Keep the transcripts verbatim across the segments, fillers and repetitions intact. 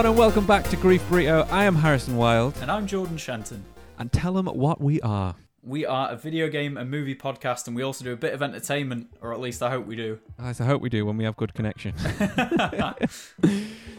everyone, and welcome back to Grief Brito. I am Harrison Wilde. And I'm Jordan Shanton. And tell them what we are. We are a video game and movie podcast, and we also do a bit of entertainment, or at least I hope we do. I hope we do when we have good connection.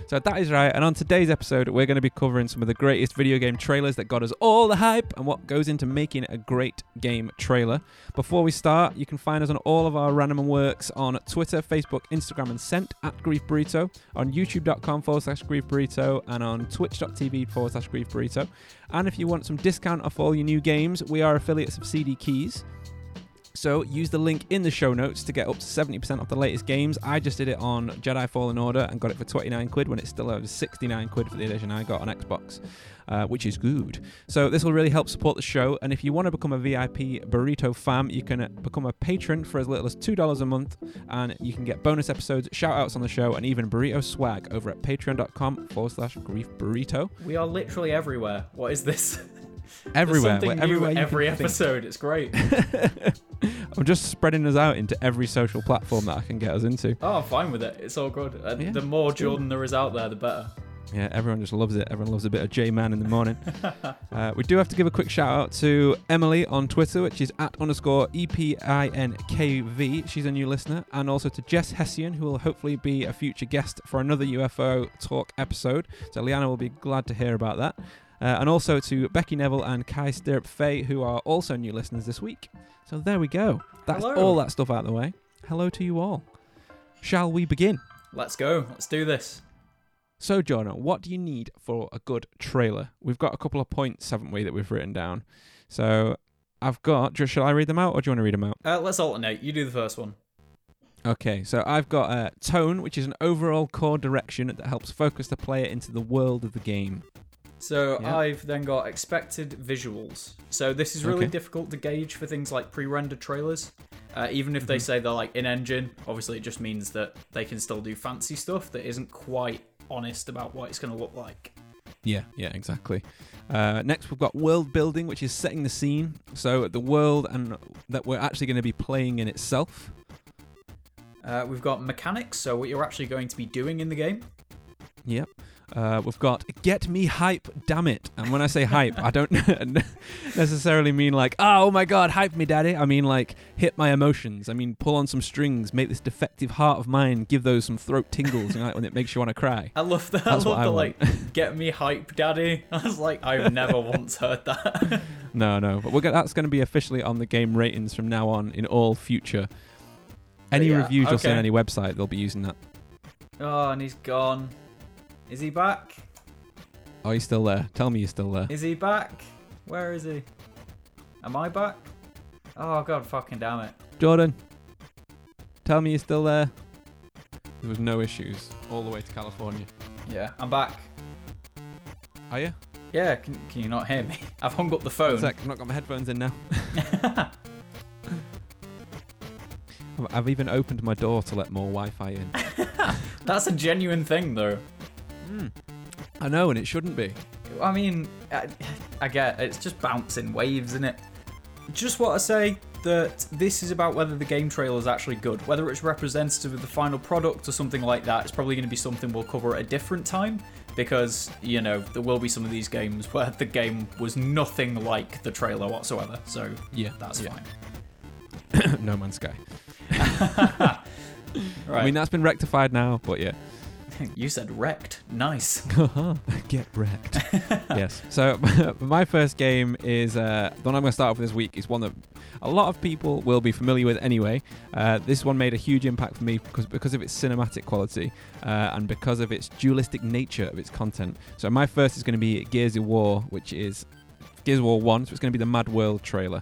So that is right, and on today's episode, we're going to be covering some of the greatest video game trailers that got us all the hype and what goes into making a great game trailer. Before we start, you can find us on all of our random works on Twitter, Facebook, Instagram, and Scent at Grief Burrito, on youtube.com forward slash Grief Burrito, and on twitch.tv forward slash Grief Burrito. And if you want some discount off all your new games, we are affiliates of C D Keys. So use the link in the show notes to get up to seventy percent off the latest games. I just did it on Jedi Fallen Order and got it for twenty-nine quid when it's still over sixty-nine quid for the edition I got on Xbox, uh, which is good. So this will really help support the show. And if you want to become a V I P Burrito fam, you can become a patron for as little as two dollars a month. And you can get bonus episodes, shout outs on the show, and even burrito swag over at patreon.com forward slash grief burrito. We are literally everywhere. What is this? Everywhere. Something new everywhere every episode. Think. It's great. I'm just spreading us out into every social platform that I can get us into. Oh, I'm fine with it. It's all good. Uh, yeah, the more Jordan there is out there, the better. Yeah, everyone just loves it. Everyone loves a bit of J-Man in the morning. uh, we do have to give a quick shout out to Emily on Twitter, which is at underscore E P I N K V. She's a new listener. And also to Jess Hessian, who will hopefully be a future guest for another U F O Talk episode. So Liana will be glad to hear about that. Uh, and also to Becky Neville and Kai Stirrup Faye, who are also new listeners this week. So there we go. That's Hello. All that stuff out of the way. Hello to you all. Shall we begin? Let's go. Let's do this. So, John, what do you need for a good trailer? We've got a couple of points, haven't we, that we've written down. So I've got... Shall I read them out, or do you want to read them out? Uh, let's alternate. You do the first one. Okay, so I've got uh, tone, which is an overall core direction that helps focus the player into the world of the game. So yeah. I've then got expected visuals. So this is really okay. difficult to gauge for things like pre-rendered trailers. Uh, even if mm-hmm. they say they're like in-engine, obviously it just means that they can still do fancy stuff that isn't quite honest about what it's going to look like. Yeah, yeah, exactly. Uh, next, we've got world building, which is setting the scene. So the world and that we're actually going to be playing in itself. Uh, we've got mechanics, so what you're actually going to be doing in the game. Yep. Uh, we've got get me hype, damn it. And when I say hype, I don't necessarily mean like, oh, oh my God, hype me, daddy. I mean like hit my emotions. I mean pull on some strings, make this defective heart of mine, give those some throat tingles, and like when it makes you want to cry. I love that. That's I love the I like get me hype, daddy. I was like, I've never once heard that. No, no. But we're gonna, that's going to be officially on the game ratings from now on in all future. Any yeah, reviews okay. you'll see on any website, they'll be using that. Oh, and he's gone. Is he back? Oh, he's still there. Tell me he's still there. Is he back? Where is he? Am I back? Oh, God fucking damn it. Jordan, tell me you're still there. There was no issues all the way to California. Yeah, I'm back. Are you? Yeah, can, can you not hear me? I've hung up the phone. One sec, I've not got my headphones in now. I've even opened my door to let more Wi-Fi in. That's a genuine thing, though. Mm. I know, and it shouldn't be. I mean, I, I get it. It's just bouncing waves, isn't it? Just want to say that this is about whether the game trailer is actually good. Whether it's representative of the final product or something like that, it's probably going to be something we'll cover at a different time because, you know, there will be some of these games where the game was nothing like the trailer whatsoever. So, yeah, that's yeah. fine. No Man's Sky. Right. I mean, that's been rectified now, but yeah. You said wrecked. Nice. Get wrecked. Yes. So my first game is, uh, the one I'm going to start off with this week is one that a lot of people will be familiar with anyway. Uh, this one made a huge impact for me because, because of its cinematic quality uh, and because of its dualistic nature of its content. So my first is going to be Gears of War, which is Gears of War one. So it's going to be the Mad World trailer.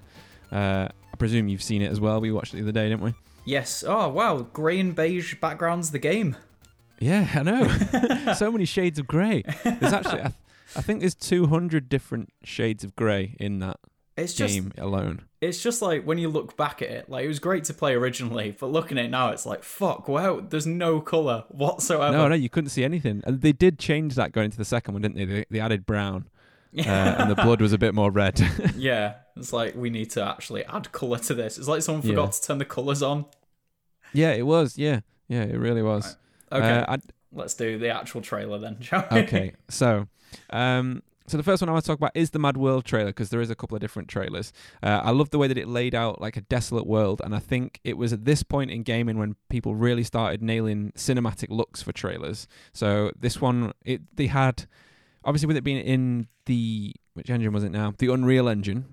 Uh, I presume you've seen it as well. We watched it the other day, didn't we? Yes. Oh, wow. Grey and beige backgrounds, the game. Yeah, I know. So many shades of grey. There's actually, I, th- I think there's two hundred different shades of grey in that it's game just, alone. It's just like when you look back at it, like it was great to play originally, but looking at it now, it's like, fuck, wow, there's no colour whatsoever. No, no, you couldn't see anything. And they did change that going into the second one, didn't they? They, they added brown uh, and the blood was a bit more red. Yeah, it's like we need to actually add colour to this. It's like someone forgot yeah. to turn the colours on. Yeah, it was. Yeah, yeah, it really was. Right. Okay. Uh, I, let's do the actual trailer then, shall we? Okay, so... Um... So the first one I want to talk about is the Mad World trailer, because there is a couple of different trailers. Uh, I love the way that it laid out like a desolate world, and I think it was at this point in gaming when people really started nailing cinematic looks for trailers. So this one, it they had, obviously with it being in the, which engine was it now? The Unreal Engine.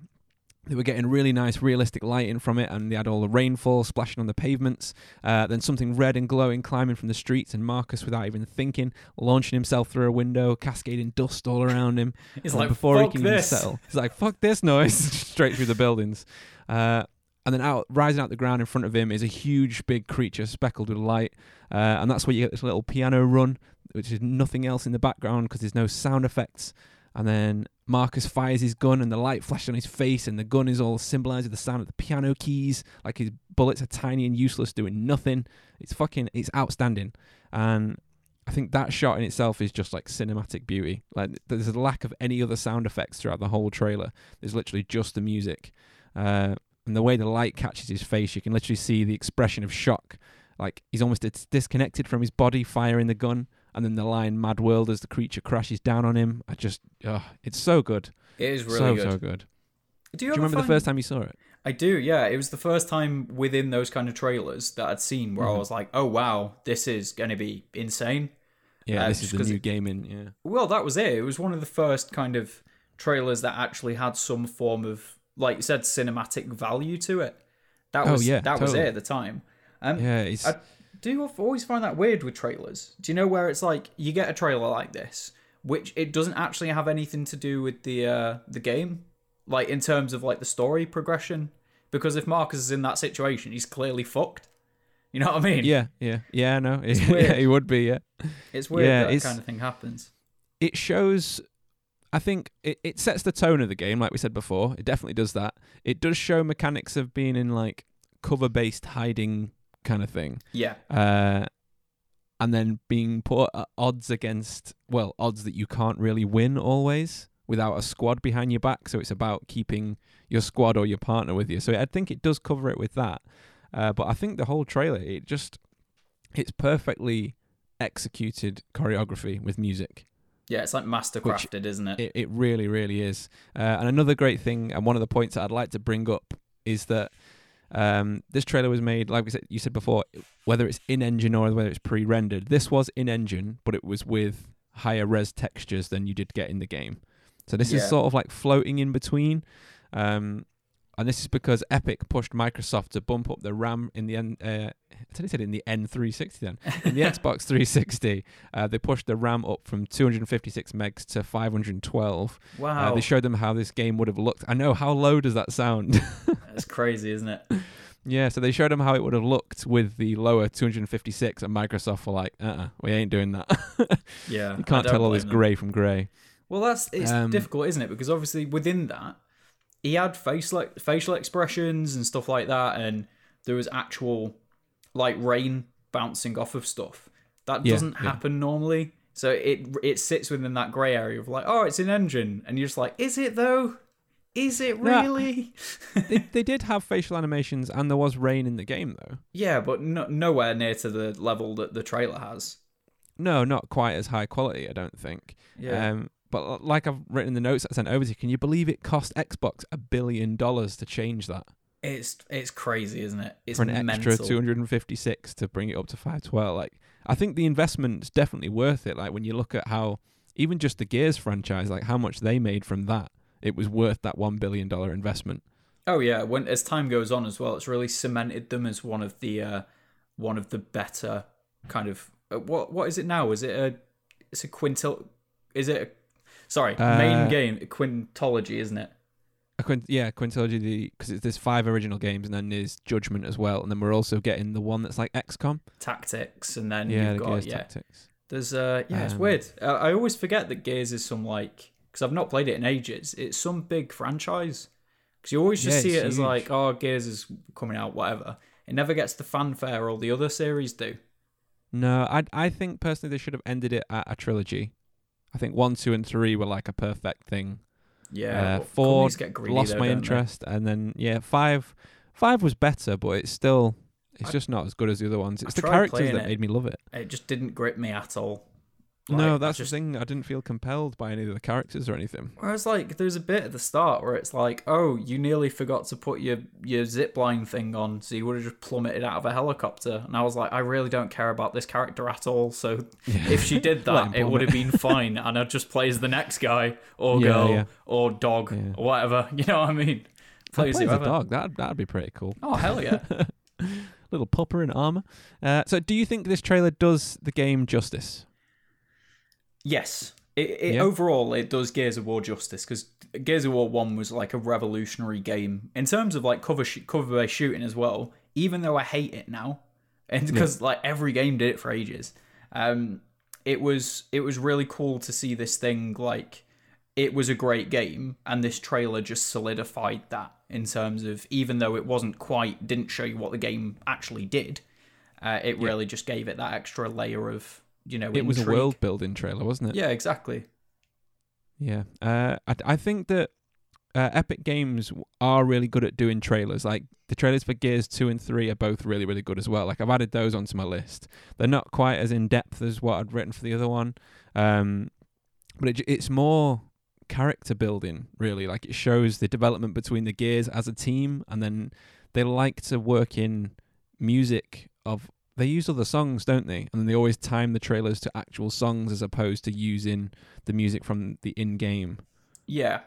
They were getting really nice realistic lighting from it, and they had all the rainfall splashing on the pavements, uh, then something red and glowing climbing from the streets, and Marcus, without even thinking, launching himself through a window, cascading dust all around him. He's like, before fuck he can this. Even settle. He's like, fuck this noise, straight through the buildings. Uh, and then out rising out the ground in front of him is a huge, big creature speckled with light, uh, and that's where you get this little piano run, which is nothing else in the background because there's no sound effects. And then Marcus fires his gun and the light flashes on his face, and the gun is all symbolised with the sound of the piano keys. Like, his bullets are tiny and useless, doing nothing. It's fucking, it's outstanding. And I think that shot in itself is just like cinematic beauty. Like, there's a lack of any other sound effects throughout the whole trailer. There's literally just the music. Uh, and the way the light catches his face, you can literally see the expression of shock. Like, he's almost disconnected from his body firing the gun. And then the line "Mad World" as the creature crashes down on him. I just, oh, it's so good. It is really so, good. So, so good. Do you, do you remember find... the first time you saw it? I do, yeah. It was the first time within those kind of trailers that I'd seen where mm-hmm. I was like, oh, wow, this is going to be insane. Yeah, uh, this is the new it... gaming, yeah. Well, that was it. It was one of the first kind of trailers that actually had some form of, like you said, cinematic value to it. That was, oh, yeah, that totally. was it at the time. Um, yeah, it's... I... Do you always find that weird with trailers? Do you know where it's like, you get a trailer like this, which it doesn't actually have anything to do with the uh, the game, like in terms of like the story progression? Because if Marcus is in that situation, he's clearly fucked. You know what I mean? Yeah, yeah. Yeah, no. It's weird. Yeah, he would be, yeah. It's weird yeah, that it's, that kind of thing happens. It shows, I think, it, it sets the tone of the game, like we said before. It definitely does that. It does show mechanics of being in like cover-based hiding kind of thing, yeah uh and then being put at odds against well odds that you can't really win always without a squad behind your back. So it's about keeping your squad or your partner with you, so I think it does cover it with that, uh but I think the whole trailer, it just it's perfectly executed choreography with music. Yeah, it's like mastercrafted, which, isn't it? it it really really is. Uh and another great thing, and one of the points that I'd like to bring up, is that Um, this trailer was made, like we said, you said before, whether it's in-engine or whether it's pre-rendered. This was in-engine, but it was with higher res textures than you did get in the game. So this yeah. is sort of like floating in between. Um, and this is because Epic pushed Microsoft to bump up the RAM in the N... Uh, I said in the N three sixty then. In the Xbox three sixty, uh, they pushed the RAM up from two hundred fifty-six megs to five hundred twelve. Wow. Uh, they showed them how this game would have looked. I know, how low does that sound? That's crazy, isn't it? Yeah, so they showed them how it would have looked with the lower two hundred fifty-six, and Microsoft were like, uh-uh, we ain't doing that. Yeah. You can't tell all this grey from grey. Well, that's it's um, difficult, isn't it? Because obviously within that, he had face like facial expressions and stuff like that, and there was actual like rain bouncing off of stuff that yeah, doesn't yeah. happen normally. So it it sits within that grey area of like, oh, it's an engine, and you're just like, is it though? Is it really? No, they, they did have facial animations, and there was rain in the game though. Yeah, but no, nowhere near to the level that the trailer has. No, not quite as high quality, I don't think. Yeah. Um, But like I've written in the notes I sent over to you, can you believe it cost Xbox a billion dollars to change that? It's it's crazy, isn't it? It's For an mental. Extra two hundred fifty-six to bring it up to five twelve. Like, I think the investment's definitely worth it. Like, when you look at how even just the Gears franchise, like how much they made from that, it was worth that one billion dollar investment. Oh yeah, when as time goes on as well, it's really cemented them as one of the uh, one of the better kind of uh, what what is it now? Is it a it's a quintil? Is it a Sorry, main uh, game, Quintology, isn't it? A quint- yeah, Quintology, the because there's five original games, and then there's Judgment as well, and then we're also getting the one that's like X COM. Tactics, and then yeah, you've the got... Gears yeah, Tactics. There's, uh, yeah, um, it's weird. Uh, I always forget that Gears is some like... Because I've not played it in ages. It's some big franchise. Because you always just yeah, see it huge. As like, oh, Gears is coming out, whatever. It never gets the fanfare all the other series do. No, I I think personally they should have ended it at a trilogy. I think one, two, and three were like a perfect thing. Yeah, uh, four get greedy lost though, my interest, they? And then yeah, five, five was better, but it's still It's I, just not as good as the other ones. It's the characters that it. made me love it. It just didn't grip me at all. Like, no, that's just, the thing. I didn't feel compelled by any of the characters or anything. Whereas, like, there's a bit at the start where it's like, oh, you nearly forgot to put your, your zipline thing on, so you would have just plummeted out of a helicopter. And I was like, I really don't care about this character at all, so yeah. if she did that, it would have been fine, and I'd just play as the next guy, or yeah, girl, yeah. or dog, yeah. or whatever. You know what I mean? Play, play as a dog. That'd, that'd be pretty cool. Oh, hell yeah. Little pupper in armour. Uh, so do you think this trailer does the game justice? Yes. It, it yep. Overall, it does Gears of War justice, because Gears of War one was like a revolutionary game in terms of like cover sh- cover-based shooting as well, even though I hate it now, and because yeah. like every game did it for ages. Um, it was it was really cool to see this thing, like, it was a great game, and this trailer just solidified that in terms of, even though it wasn't quite, didn't show you what the game actually did, uh, it yeah. really just gave it that extra layer of... You know, it intrigue. was a world-building trailer, wasn't it? Yeah, exactly. Yeah, uh, I, I think that uh, Epic Games are really good at doing trailers. Like, the trailers for Gears two and three are both really, really good as well. Like, I've added those onto my list. They're not quite as in-depth as what I'd written for the other one, um, but it, it's more character building, really. Like, it shows the development between the Gears as a team, and then they like to work in music of... They use other songs, don't they? And then they always time the trailers to actual songs as opposed to using the music from the in-game. Yeah.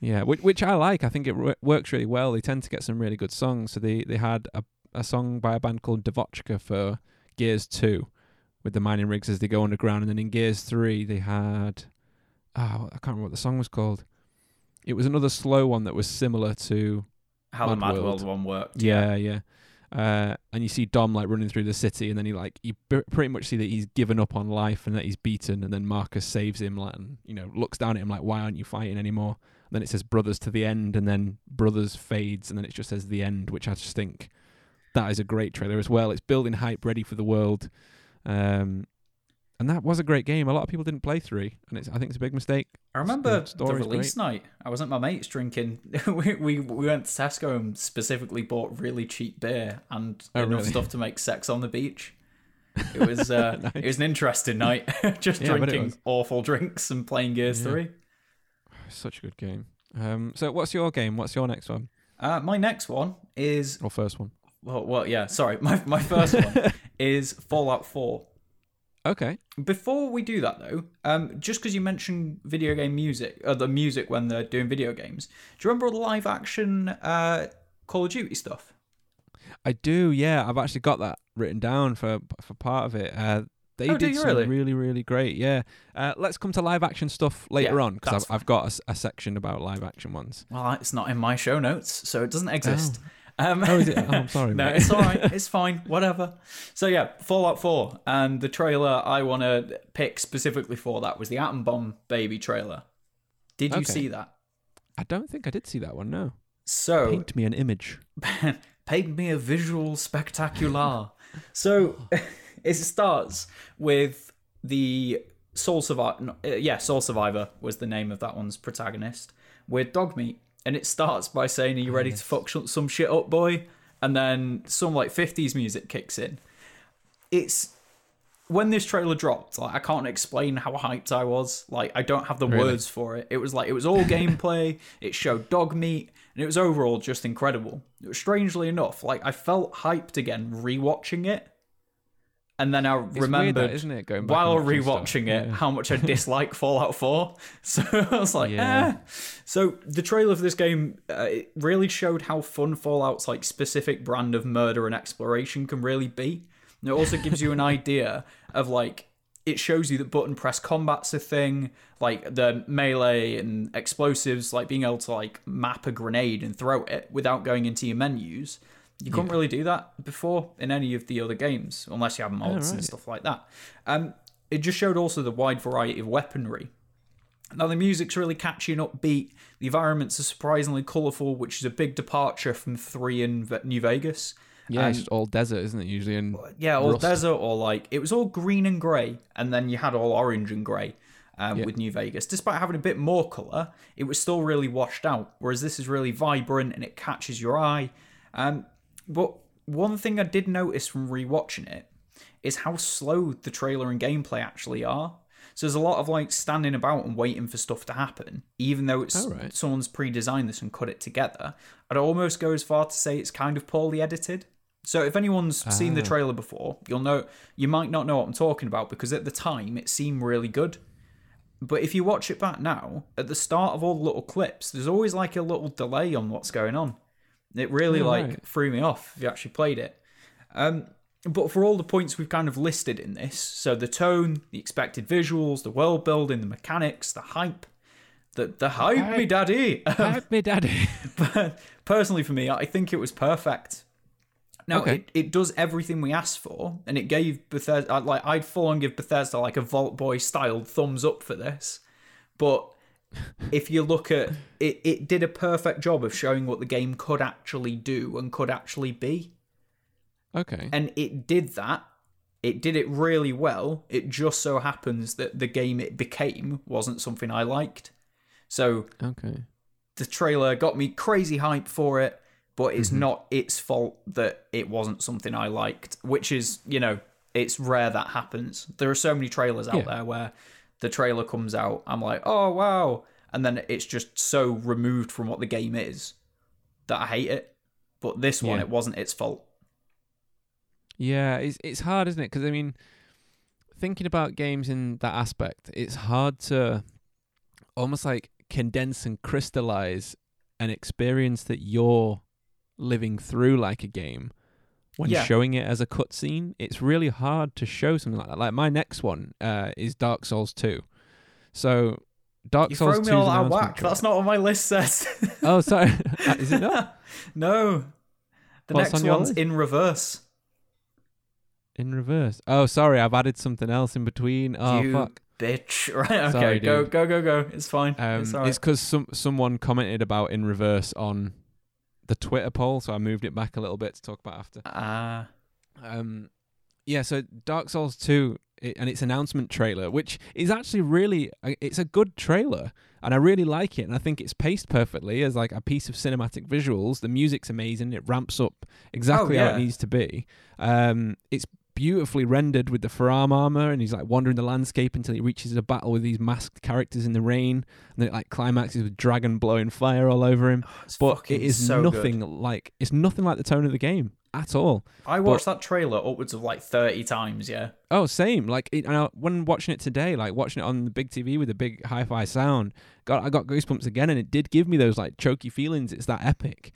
Yeah, which, which I like. I think it works really well. They tend to get some really good songs. So they, they had a, a song by a band called Devotchka for Gears two with the mining rigs as they go underground. And then in Gears three, they had... Oh, I can't remember what the song was called. It was another slow one that was similar to... How the Mad World one worked. Yeah, yeah. yeah. Uh, and you see Dom like running through the city, and then he like you b- pretty much see that he's given up on life and that he's beaten, and then Marcus saves him, like, and you know looks down at him like, why aren't you fighting anymore? And then it says brothers to the end, and then brothers fades, and then it just says the end, which I just think that is a great trailer as well. It's building hype, ready for the world, um, and that was a great game. A lot of people didn't play three, and it's I think it's a big mistake. I remember the, the release night. I was at my mate's drinking. we, we we went to Tesco and specifically bought really cheap beer and oh, enough really? stuff to make sex on the beach. It was uh, nice. It was an interesting night. Just yeah, drinking awful drinks and playing Gears yeah. three. Such a good game. Um, so what's your game? What's your next one? Uh, my next one is or first one. Well, well, yeah. Sorry, my my first one is Fallout four. Okay. Before we do that, though, um, just because you mentioned video game music, or the music when they're doing video games, do you remember all the live-action uh, Call of Duty stuff? I do, yeah. I've actually got that written down for for part of it. Uh, they oh, did some really? really, really great, yeah. Uh, let's come to live-action stuff later yeah, on, because I've, I've got a, a section about live-action ones. Well, it's not in my show notes, so it doesn't exist. Oh. Um, oh, is it? Oh, I'm sorry. No, mate. It's all right. It's fine. Whatever. So yeah, Fallout four, and the trailer I want to pick specifically for that was the Atom Bomb Baby trailer. Did you okay. see that? I don't think I did see that one. No. So paint me an image. Paint me a visual spectacular. So it starts with the Soul Survivor. Yeah, Soul Survivor was the name of that one's protagonist, with Dogmeat. And it starts by saying, are you ready yes. to fuck sh- some shit up, boy? And then some, like, fifties music kicks in. It's... When this trailer dropped, like, I can't explain how hyped I was. Like, I don't have the really? words for it. It was, like, it was all gameplay. It showed Dogmeat. And it was overall just incredible. It was, strangely enough, like, I felt hyped again rewatching it. And then I it's remembered, weird, isn't it, going back while rewatching it, yeah. how much I dislike Fallout four. So I was like, yeah. eh. So the trailer for this game uh, it really showed how fun Fallout's like specific brand of murder and exploration can really be. And it also gives you an idea of like, it shows you that button press combat's a thing, like the melee and explosives, like being able to like map a grenade and throw it without going into your menus. You couldn't yeah. really do that before in any of the other games, unless you have mods oh, right. and stuff like that. Um, it just showed also the wide variety of weaponry. Now, the music's really catchy and upbeat. The environments are surprisingly colourful, which is a big departure from three in New Vegas. Yeah, um, it's just all desert, isn't it, usually? In yeah, all rust. desert, or like... It was all green and grey, and then you had all orange and grey um, yeah. with New Vegas. Despite having a bit more colour, it was still really washed out, whereas this is really vibrant and it catches your eye. Um... But one thing I did notice from rewatching it is how slow the trailer and gameplay actually are. So there's a lot of like standing about and waiting for stuff to happen, even though it's right. someone's pre-designed this and cut it together. I'd almost go as far to say it's kind of poorly edited. So if anyone's ah. seen the trailer before, you'll know you might not know what I'm talking about, because at the time it seemed really good. But if you watch it back now, at the start of all the little clips, there's always like a little delay on what's going on. It really You're like right. threw me off if you actually played it. Um, but for all the points we've kind of listed in this, so the tone, the expected visuals, the world building, the mechanics, the hype, the, the hype, hype me daddy. Hype me daddy. But personally for me, I think it was perfect. No, okay. it, it does everything we asked for, and it gave Bethesda, like, I'd full on give Bethesda like a Vault Boy styled thumbs up for this. But if you look at it, it did a perfect job of showing what the game could actually do and could actually be. Okay. And it did that. It did it really well. It just so happens that the game it became wasn't something I liked. So okay. the trailer got me crazy hype for it. But it's mm-hmm. not its fault that it wasn't something I liked, which is, you know, it's rare that happens. There are so many trailers out yeah. there where the trailer comes out, I'm like, oh, wow. And then it's just so removed from what the game is that I hate it. But this one, yeah. it wasn't its fault. Yeah, it's, it's hard, isn't it? Because, I mean, thinking about games in that aspect, it's hard to almost like condense and crystallize an experience that you're living through like a game when yeah. showing it as a cutscene. It's really hard to show something like that. Like my next one uh, is Dark Souls two. So Dark you Souls two. You throw me all out of whack. That's not what my list says. Oh, sorry. Is it not? No. The What's next on one's list? In reverse. In reverse. Oh, sorry. I've added something else in between. Oh, you fuck. Bitch. Right. Okay. Sorry, go. Go. Go. Go. It's fine. Um, it's because right. some someone commented about in reverse on the Twitter poll, so I moved it back a little bit to talk about after. Ah, uh, um, yeah. So Dark Souls two it, and its announcement trailer, which is actually really, it's a good trailer, and I really like it, and I think it's paced perfectly as like a piece of cinematic visuals. The music's amazing; it ramps up exactly oh, yeah. how it needs to be. Um, it's beautifully rendered with the forearm armor, and he's like wandering the landscape until he reaches a battle with these masked characters in the rain, and then it like climaxes with dragon blowing fire all over him. Oh, but it is so nothing good. like it's nothing like the tone of the game at all. I watched but, that trailer upwards of like thirty times. Yeah. Oh, same. Like it, and I, when watching it today, like watching it on the big T V with the big hi-fi sound, got I got goosebumps again, and it did give me those like choky feelings. It's that epic.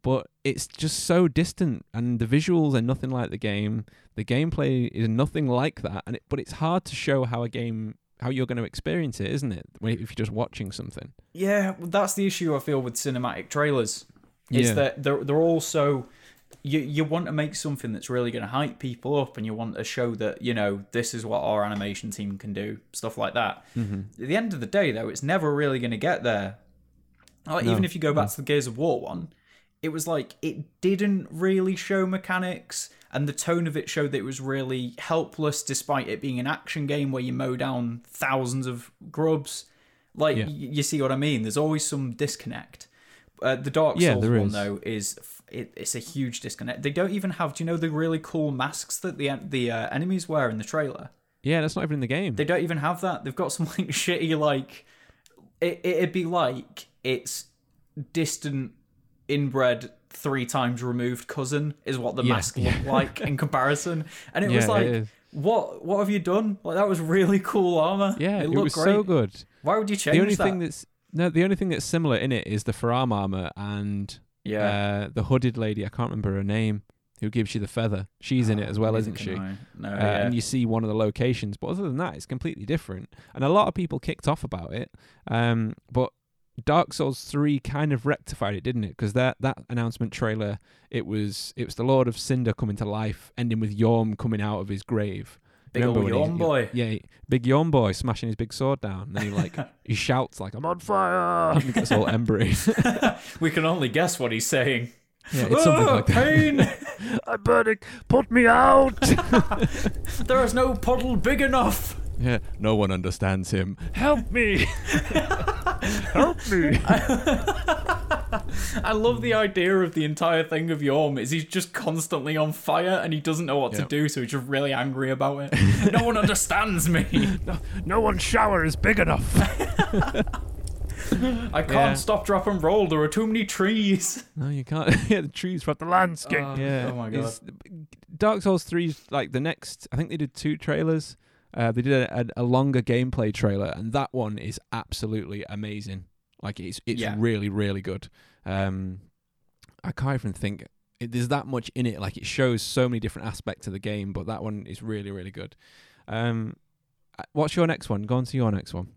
But it's just so distant, and the visuals are nothing like the game. The gameplay is nothing like that, and it, but it's hard to show how a game, how you're going to experience it, isn't it? If you're just watching something. Yeah, well, that's the issue I feel with cinematic trailers. Is yeah. that they're they're all so you you want to make something that's really going to hype people up, and you want to show that, you know, this is what our animation team can do, stuff like that. Mm-hmm. At the end of the day, though, it's never really going to get there. Like, no. Even if you go back no. to the Gears of War one. It was like, it didn't really show mechanics, and the tone of it showed that it was really helpless, despite it being an action game where you mow down thousands of grubs. Like, yeah. y- you see what I mean? There's always some disconnect. Uh, the Dark yeah, Souls one, is. though, is it, it's a huge disconnect. They don't even have, do you know the really cool masks that the the uh, enemies wear in the trailer? Yeah, that's not even in the game. They don't even have that. They've got some like shitty, like, it, it'd be like it's distant, inbred, three times removed cousin is what the yeah, mask yeah. looked like in comparison, and it yeah, was like, it what what have you done? Like, that was really cool armor. Yeah, it, looked it was great. So good. Why would you change the only that? Thing that's no the only thing that's similar in it is the forearm armor and yeah uh, the hooded lady, I can't remember her name, who gives you the feather. She's oh, in it as well, isn't she? I, no, uh, yeah. And you see one of the locations, but other than that, it's completely different, and a lot of people kicked off about it. Um but Dark Souls three kind of rectified it, didn't it? Because that, that announcement trailer, it was it was the Lord of Cinder coming to life, ending with Yorm coming out of his grave. Big Remember old Yorm boy. Yeah, big Yorm boy smashing his big sword down. And then he like he shouts like, "I'm on fire!" And he gets all embery. We can only guess what he's saying. Yeah, it's oh, something like that. Pain! I'm burning. Put me out! There is no puddle big enough. Yeah, no one understands him. Help me! Help me! I, I love the idea of the entire thing of Yorm is he's just constantly on fire and he doesn't know what yep. to do, so he's just really angry about it. No one understands me. No, no one's shower is big enough. I can't yeah. stop, drop, and roll. There are too many trees. No, you can't. Yeah, the trees wrap the landscape. Oh, yeah. Oh my god. It's, Dark Souls three, like the next, I think they did two trailers. Uh, they did a, a, a longer gameplay trailer, and that one is absolutely amazing. Like it's it's yeah. really really good. Um, I can't even think. It, there's that much in it. Like it shows so many different aspects of the game, but that one is really really good. Um, what's your next one? Go on to your next one.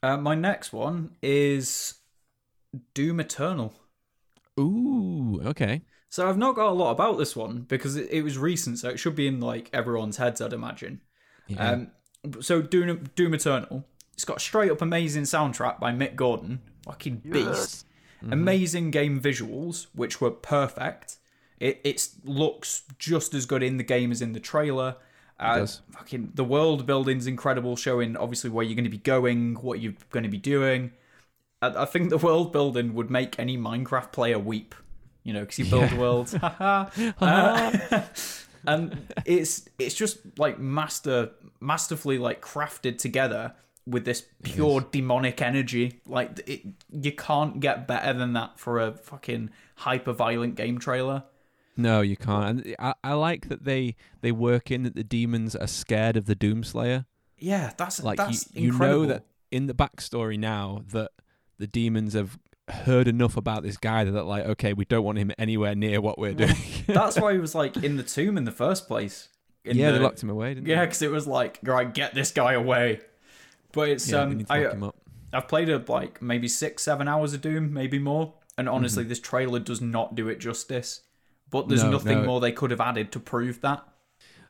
Uh, my next one is Doom Eternal. Ooh, okay. So I've not got a lot about this one because it, it was recent, so it should be in like everyone's heads, I'd imagine. Yeah. Um, so Doom, Doom Eternal, it's got a straight up amazing soundtrack by Mick Gordon, fucking beast. Yes. Mm-hmm. Amazing game visuals, which were perfect. It it's, looks just as good in the game as in the trailer. Uh, fucking the world building's incredible, showing obviously where you're going to be going, what you're going to be doing. I, I think the world building would make any Minecraft player weep, you know, because you build yeah. worlds. uh, and it's it's just like master masterfully like crafted together with this pure demonic energy. Like it, you can't get better than that for a fucking hyper violent game trailer. No, you can't. And I, I like that they, they work in that the demons are scared of the Doomslayer. Yeah, that's like that's you, you incredible. know that in the backstory now that the demons have heard enough about this guy that they're like, okay, we don't want him anywhere near what we're doing. That's why he was like in the tomb in the first place. In yeah, the, they locked him away, didn't yeah, they? Yeah, because it was like, right, get this guy away. But it's yeah, um, need to I, lock him up. I've played a, like maybe six, seven hours of Doom, maybe more, and honestly, mm-hmm. this trailer does not do it justice. But there's no, nothing no. more they could have added to prove that.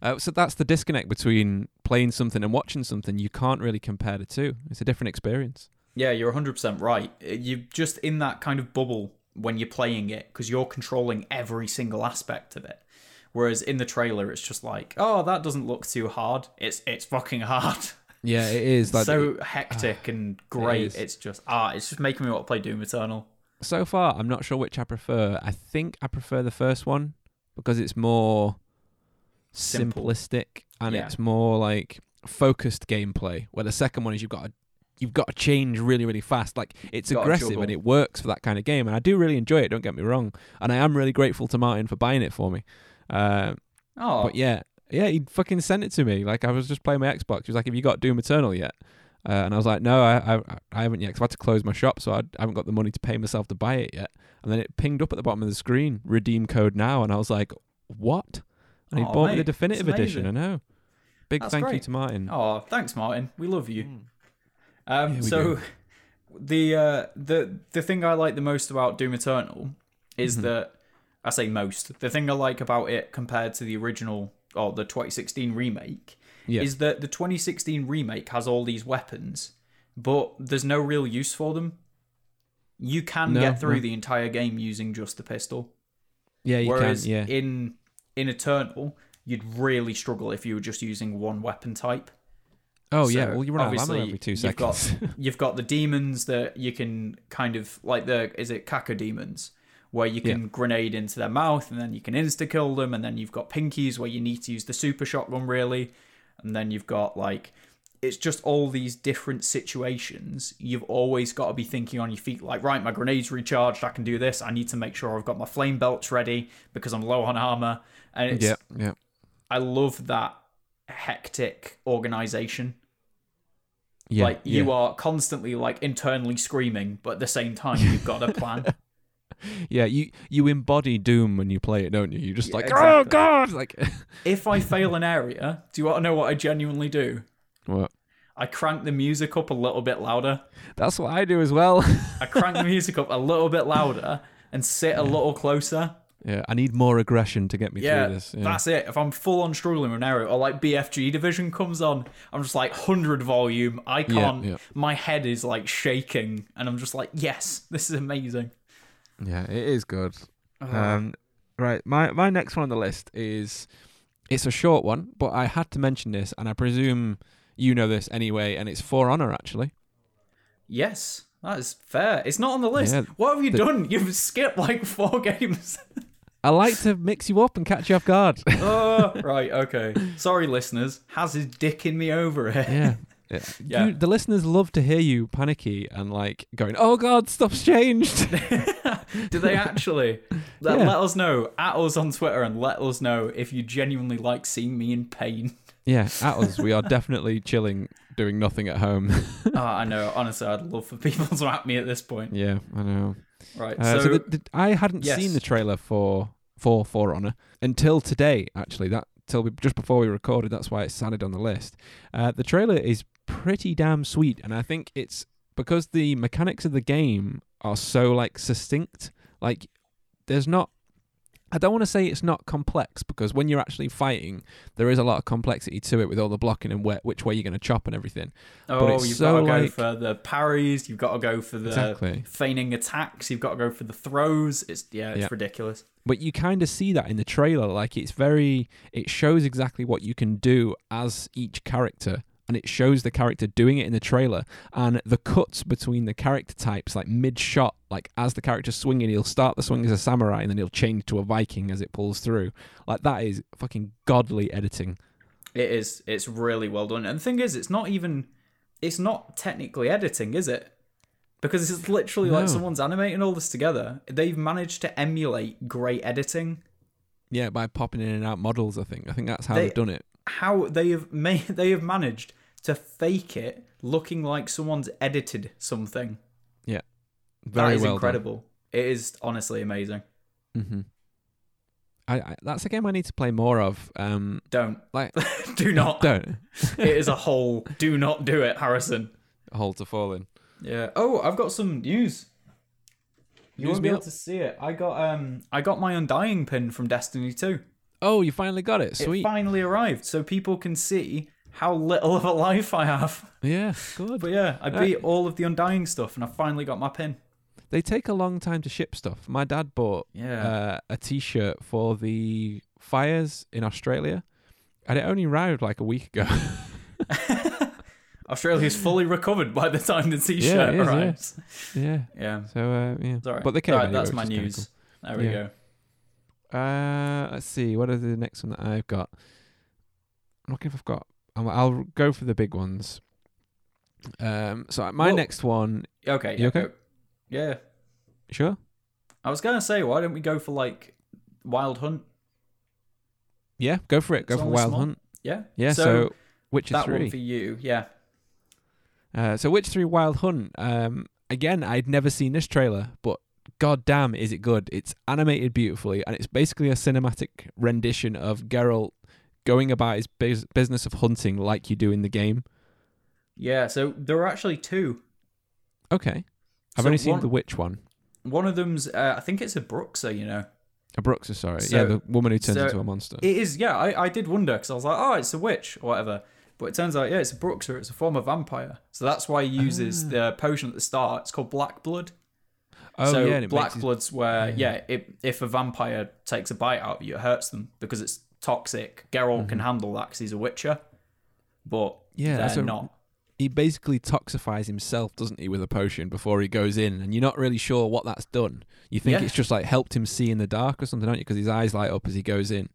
Uh, so that's the disconnect between playing something and watching something. You can't really compare the two. It's a different experience. Yeah, you're one hundred percent right. You're just in that kind of bubble when you're playing it because you're controlling every single aspect of it. Whereas in the trailer, it's just like, oh, that doesn't look too hard. It's it's fucking hard. Yeah, it is. Like, so it, hectic uh, and great. It is. It's just, ah, it's just making me want to play Doom Eternal. So far, I'm not sure which I prefer. I think I prefer the first one because it's more Simple. simplistic and yeah. it's more like focused gameplay. Where the second one is you've got to, you've got to change really, really fast. Like it's aggressive and it works for that kind of game. And I do really enjoy it. Don't get me wrong. And I am really grateful to Martin for buying it for me. Uh, oh, but yeah, yeah, he fucking sent it to me. Like I was just playing my Xbox. He was like, "Have you got Doom Eternal yet?" Uh, and I was like, no, I, I I haven't yet, because I had to close my shop, so I, I haven't got the money to pay myself to buy it yet. And then it pinged up at the bottom of the screen, redeem code now, and I was like, what? And he oh, bought mate, me the definitive edition, I know. Big That's thank great. you to Martin. Oh, thanks, Martin. We love you. Mm. Um, yeah, we so do. the uh, the the thing I like the most about Doom Eternal is mm-hmm. that, I say most, the thing I like about it compared to the original, or the twenty sixteen remake, Yeah. is that the twenty sixteen remake has all these weapons, but there's no real use for them. You can no, get through no. the entire game using just the pistol. Yeah, you Whereas can. Yeah. in in Eternal, you'd really struggle if you were just using one weapon type. Oh so yeah, well you run out of ammo every two seconds. You've got, you've got the demons that you can kind of like the is it Kaka demons, where you can yeah. grenade into their mouth and then you can insta kill them, and then you've got pinkies where you need to use the super shotgun really. And then you've got, like, it's just all these different situations. You've always got to be thinking on your feet, like, right, my grenade's recharged, I can do this. I need to make sure I've got my flame belts ready because I'm low on armor. And it's, yeah, yeah. I love that hectic organization. Yeah, like, you yeah. are constantly, like, internally screaming, but at the same time, you've got a plan. Yeah, you, you embody Doom when you play it, don't you? You're just yeah, like, exactly. oh, God! Like, if I fail an area, do you want to know what I genuinely do? What? I crank the music up a little bit louder. That's what I do as well. I crank the music up a little bit louder and sit yeah. a little closer. Yeah, I need more aggression to get me yeah, through this. Yeah, that's it. If I'm full-on struggling with an area, or like B F G Division comes on, I'm just like, one hundred volume, I can't... Yeah, yeah. My head is like shaking, and I'm just like, yes, this is amazing. Yeah, it is good. Uh, um, right, my my next one on the list is, it's a short one, but I had to mention this, and I presume you know this anyway, and it's For Honor, actually. Yes, That is fair. It's not on the list. Yeah, what have you the... done? You've skipped like four games. I like to mix you up and catch you off guard. Oh, right. Okay. Sorry, listeners. Haz is dicking me over here. Yeah. Yeah. Yeah. You, the listeners love to hear you panicky and like going, oh God, stuff's changed. Do they actually? Let, yeah. let us know. At us on Twitter and let us know if you genuinely like seeing me in pain. Yeah, at us. We are definitely chilling, doing nothing at home. Oh, I know. Honestly, I'd love for people to at me at this point. Yeah, I know. Right. Uh, so, so the, the, I hadn't yes. seen the trailer for for For Honor until today, actually. That till we, just before we recorded. That's why it sounded on the list. Uh, the trailer is pretty damn sweet, and I think it's because the mechanics of the game are so like succinct. Like, there's not. I don't want to say it's not complex, because when you're actually fighting, there is a lot of complexity to it with all the blocking and where, which way you're going to chop and everything. Oh, but it's you've so got to like... go for the parries. You've got to go for the exactly. feigning attacks. You've got to go for the throws. It's yeah, it's yeah. ridiculous. But you kind of see that in the trailer. Like, it's very, it shows exactly what you can do as each character. And it shows the character doing it in the trailer, and the cuts between the character types, like mid-shot, like as the character's swinging, he'll start the swing as a samurai, and then he'll change to a Viking as it pulls through. Like, that is fucking godly editing. It is. It's really well done. And the thing is, it's not even, it's not technically editing, is it? Because it's literally no. like someone's animating all this together. They've managed to emulate great editing. Yeah, by popping in and out models, I think. I think that's how they, they've done it. How they have made, they have managed to fake it looking like someone's edited something. Yeah. Very that is well incredible. Done. It is honestly amazing. Mm-hmm. I, I, that's a game I need to play more of. Um, don't. Like, do not. Don't. It is a hole. Do not do it, Harrison. A hole to fall in. Yeah. Oh, I've got some news. You news won't be able up. to see it. I got um, I got my Undying pin from Destiny two. Oh, you finally got it. Sweet. It finally arrived, so people can see how little of a life I have. Yeah, good. But yeah, I beat uh, all of the Undying stuff, and I finally got my pin. They take a long time to ship stuff. My dad bought yeah. uh, a T-shirt for the fires in Australia, and it only arrived like a week ago. Australia's fully recovered by the time the T-shirt yeah, is, arrives. Yeah, yeah. yeah. So uh, yeah, Sorry. but they came. Right, anyway, that's my news. Cool. There we yeah. go. Uh, let's see. What is the next one that I've got? I'm looking if I've got. I'll go for the big ones. Um, so my well, next one. Okay. You yeah, okay? Yeah. Sure. I was gonna say, why don't we go for like Wild Hunt? Yeah, go for it. Go it's for Wild small. Hunt. Yeah. Yeah. So, so Witcher that three. That one for you. Yeah. Uh, so Witcher three Wild Hunt. Um, again, I'd never seen this trailer, but goddamn, is it good! It's animated beautifully, and it's basically a cinematic rendition of Geralt going about his biz- business of hunting like you do in the game. Yeah, so there are actually two. Okay. I've so only seen one, the witch one. One of them's, uh, I think it's a Bruxa, you know. A Bruxa, sorry. So, yeah, the woman who turns so into a monster. It is, yeah, I, I did wonder, because I was like, oh, it's a witch, or whatever. But it turns out, yeah, it's a Bruxa, it's a form of vampire. So that's why he uses ah. the potion at the start. It's called Black Blood. Oh, so yeah, Black his... Blood's where, yeah, yeah it, if a vampire takes a bite out of you, it hurts them, because it's toxic. Geralt mm-hmm. can handle that because he's a witcher, but yeah, they're so not. He basically toxifies himself, doesn't he, with a potion before he goes in, and you're not really sure what that's done. You think yeah. it's just like helped him see in the dark or something, aren't you? Because his eyes light up as he goes in.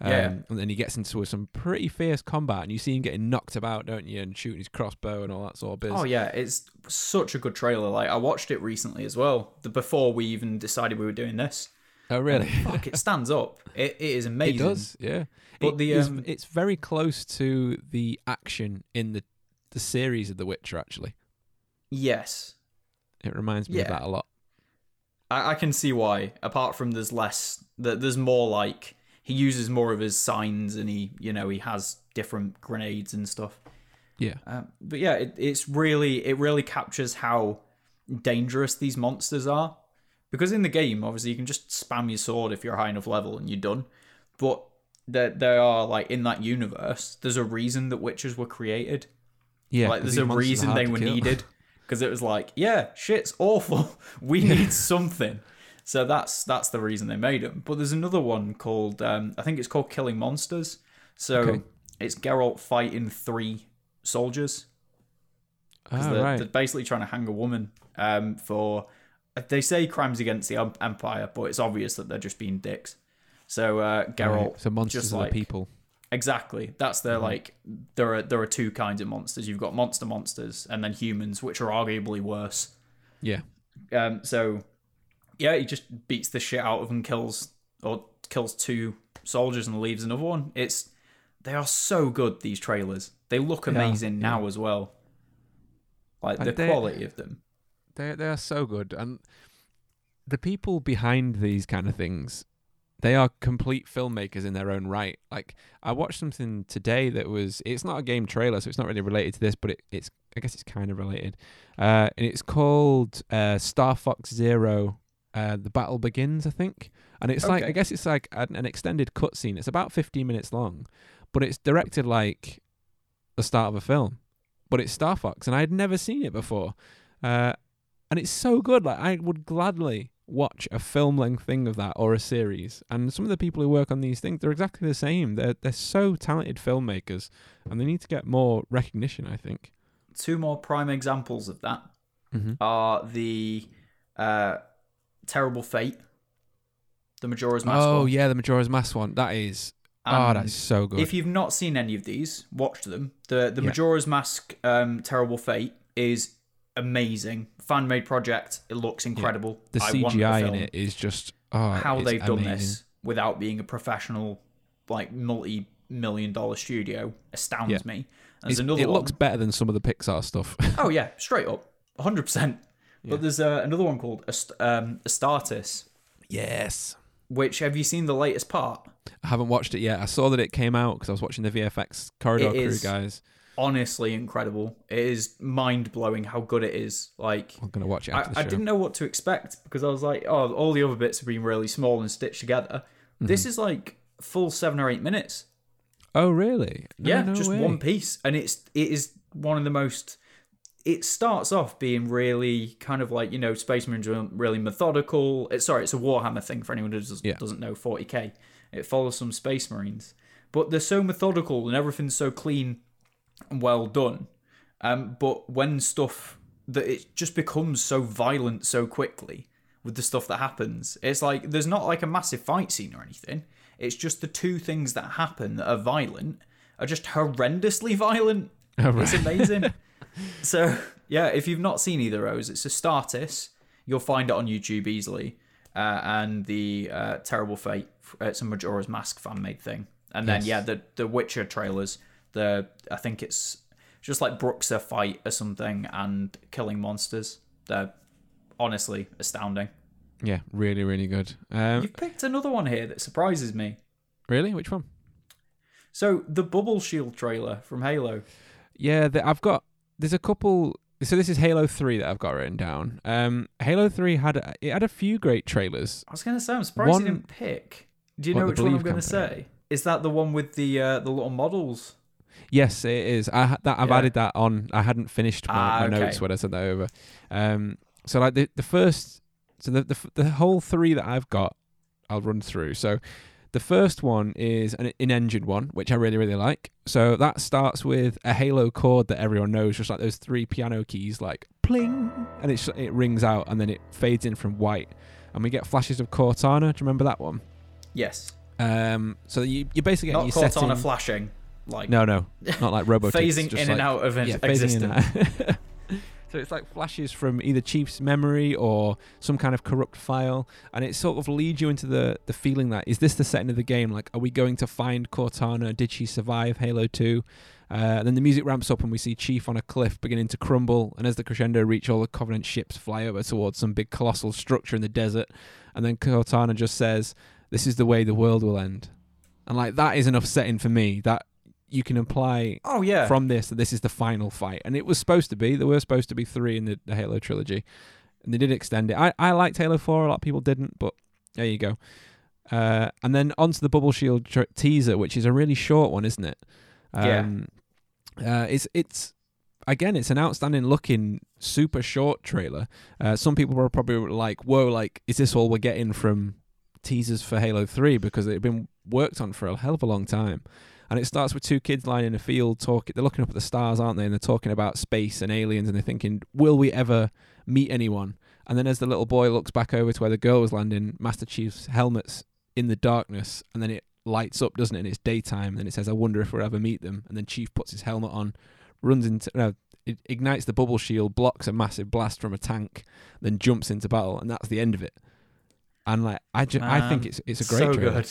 Um, yeah. And then he gets into some pretty fierce combat, and you see him getting knocked about, don't you, and shooting his crossbow and all that sort of business. Oh yeah, it's such a good trailer. Like, I watched it recently as well, the, before we even decided we were doing this. Oh really? Oh, fuck! It stands up. It it is amazing. It does, yeah. But it the um, is, it's very close to the action in the the series of The Witcher, actually. Yes. It reminds me yeah. of that a lot. I, I can see why. Apart from there's less, that there's more like he uses more of his signs, and he you know he has different grenades and stuff. Yeah. Um, but yeah, it, it's really it really captures how dangerous these monsters are. Because in the game, obviously, you can just spam your sword if you're high enough level and you're done. But there, there are, like, in that universe, there's a reason that witches were created. Yeah. Like, there's a reason they were kill. needed. Because it was like, yeah, shit's awful. We yeah. need something. So that's that's the reason they made them. But there's another one called, um, I think it's called Killing Monsters. So okay. it's Geralt fighting three soldiers. because oh, they're, right. they're basically trying to hang a woman um, for, they say crimes against the Empire, but it's obvious that they're just being dicks. So uh, Geralt, right. so monsters are like, the people. Exactly. That's their mm-hmm. like. There are there are two kinds of monsters. You've got monster monsters, and then humans, which are arguably worse. Yeah. Um. So, yeah, he just beats the shit out of and kills or kills two soldiers and leaves another one. It's they are so good. These trailers. They look amazing yeah, yeah. now as well. Like and the they, quality of them. They they are so good, and the people behind these kind of things. They are complete filmmakers in their own right. Like, I watched something today that was... It's not a game trailer, so it's not really related to this, but it, it's... I guess it's kind of related. Uh, and it's called uh, Star Fox Zero, uh, The Battle Begins, I think. And it's okay. like... I guess it's like an, an extended cutscene. It's about fifteen minutes long, but it's directed like the start of a film. But it's Star Fox, and I had never seen it before. Uh, and it's so good. Like, I would gladly... watch a film length thing of that or a series, and some of the people who work on these things, they're exactly the same. They're they're so talented filmmakers, and they need to get more recognition. I think two more prime examples of that mm-hmm. are the uh terrible fate the Majora's Mask oh one. yeah the Majora's Mask one that is and oh that's so good. If you've not seen any of these, watch them. The the yeah. Majora's Mask um Terrible Fate is amazing, fan-made project. It looks incredible. Yeah. The C G I the in it is just oh, how they've amazing. done this without being a professional, like multi-million dollar studio astounds yeah. me. There's another it one. Looks better than some of the Pixar stuff. Oh yeah, straight up, one hundred percent. Yeah. But there's uh, another one called Ast- um, Astartes. Yes. Which, have you seen the latest part? I haven't watched it yet. I saw that it came out because I was watching the V F X Corridor it Crew is- guys. Honestly incredible. It is mind-blowing how good it is. Like, I'm gonna watch it after I, the show. I didn't know what to expect because I was like, oh, all the other bits have been really small and stitched together. Mm-hmm. This is like full seven or eight minutes. Oh really? No, yeah, no just way. One piece. And it's it is one of the most it starts off being really kind of like, you know, Space Marines are really methodical. It's sorry, it's a Warhammer thing for anyone who doesn't yeah. doesn't know forty K. It follows some Space Marines. But they're so methodical and everything's so clean. Well done, um, but when stuff that it just becomes so violent so quickly with the stuff that happens, it's like there's not like a massive fight scene or anything. It's just the two things that happen that are violent are just horrendously violent. Oh, right. It's amazing. So yeah, if you've not seen either of those, it's Astartes. You'll find it on YouTube easily, uh, and the uh, Terrible Fate. It's a Majora's Mask fan made thing, and yes. then yeah, the the Witcher trailers. The I think it's just like Bruxa fight or something, and Killing Monsters. They're honestly astounding. Yeah, really, really good. Um, You've picked another one here that surprises me. Really? Which one? So the Bubble Shield trailer from Halo. Yeah, the, I've got. There's a couple. So this is Halo three that I've got written down. Um, Halo three had it had a few great trailers. I was gonna say I'm surprised one, you didn't pick. Do you what, know which one I'm gonna say? Is that the one with the uh, the little models? Yes, it is. I that I've yeah. added that on. I hadn't finished my, ah, my okay. notes when I sent that over. Um, so like the the first, so the, the the whole three that I've got, I'll run through. So the first one is an in-engine one, which I really really like. So that starts with a Halo chord that everyone knows, just like those three piano keys, like pling, and it it rings out, and then it fades in from white, and we get flashes of Cortana. Do you remember that one? Yes. Um. So you you basically get not your Cortana setting, flashing. Like no, no, not like robo phasing in like, and out of yeah, existence. So it's like flashes from either Chief's memory or some kind of corrupt file, and it sort of leads you into the the feeling that is this the setting of the game? Like, are we going to find Cortana? Did she survive Halo two? Uh, then the music ramps up, and we see Chief on a cliff beginning to crumble. And as the crescendo reach, all the Covenant ships fly over towards some big colossal structure in the desert, and then Cortana just says, "This is the way the world will end." And like that is an upsetting for me. That you can imply oh, yeah. from this that this is the final fight. And it was supposed to be. There were supposed to be three in the, the Halo trilogy. And they did extend it. I, I liked Halo four. A lot of people didn't, but there you go. Uh, and then onto the Bubble Shield tra- teaser, which is a really short one, isn't it? Um, yeah. Uh, it's, it's, again, it's an outstanding looking, super short trailer. Uh, some people were probably like, whoa, like, is this all we're getting from teasers for Halo three? Because it had been worked on for a hell of a long time. And it starts with two kids lying in a field talking. They're looking up at the stars, aren't they? And they're talking about space and aliens, and they're thinking, will we ever meet anyone? And then as the little boy looks back over to where the girl was landing, Master Chief's helmet's in the darkness, and then it lights up, doesn't it? And it's daytime, and it says, I wonder if we'll ever meet them. And then Chief puts his helmet on, runs into... No, it ignites the bubble shield, blocks a massive blast from a tank, then jumps into battle, and that's the end of it. And like, I, ju- um, I think it's it's a great so trailer. Good.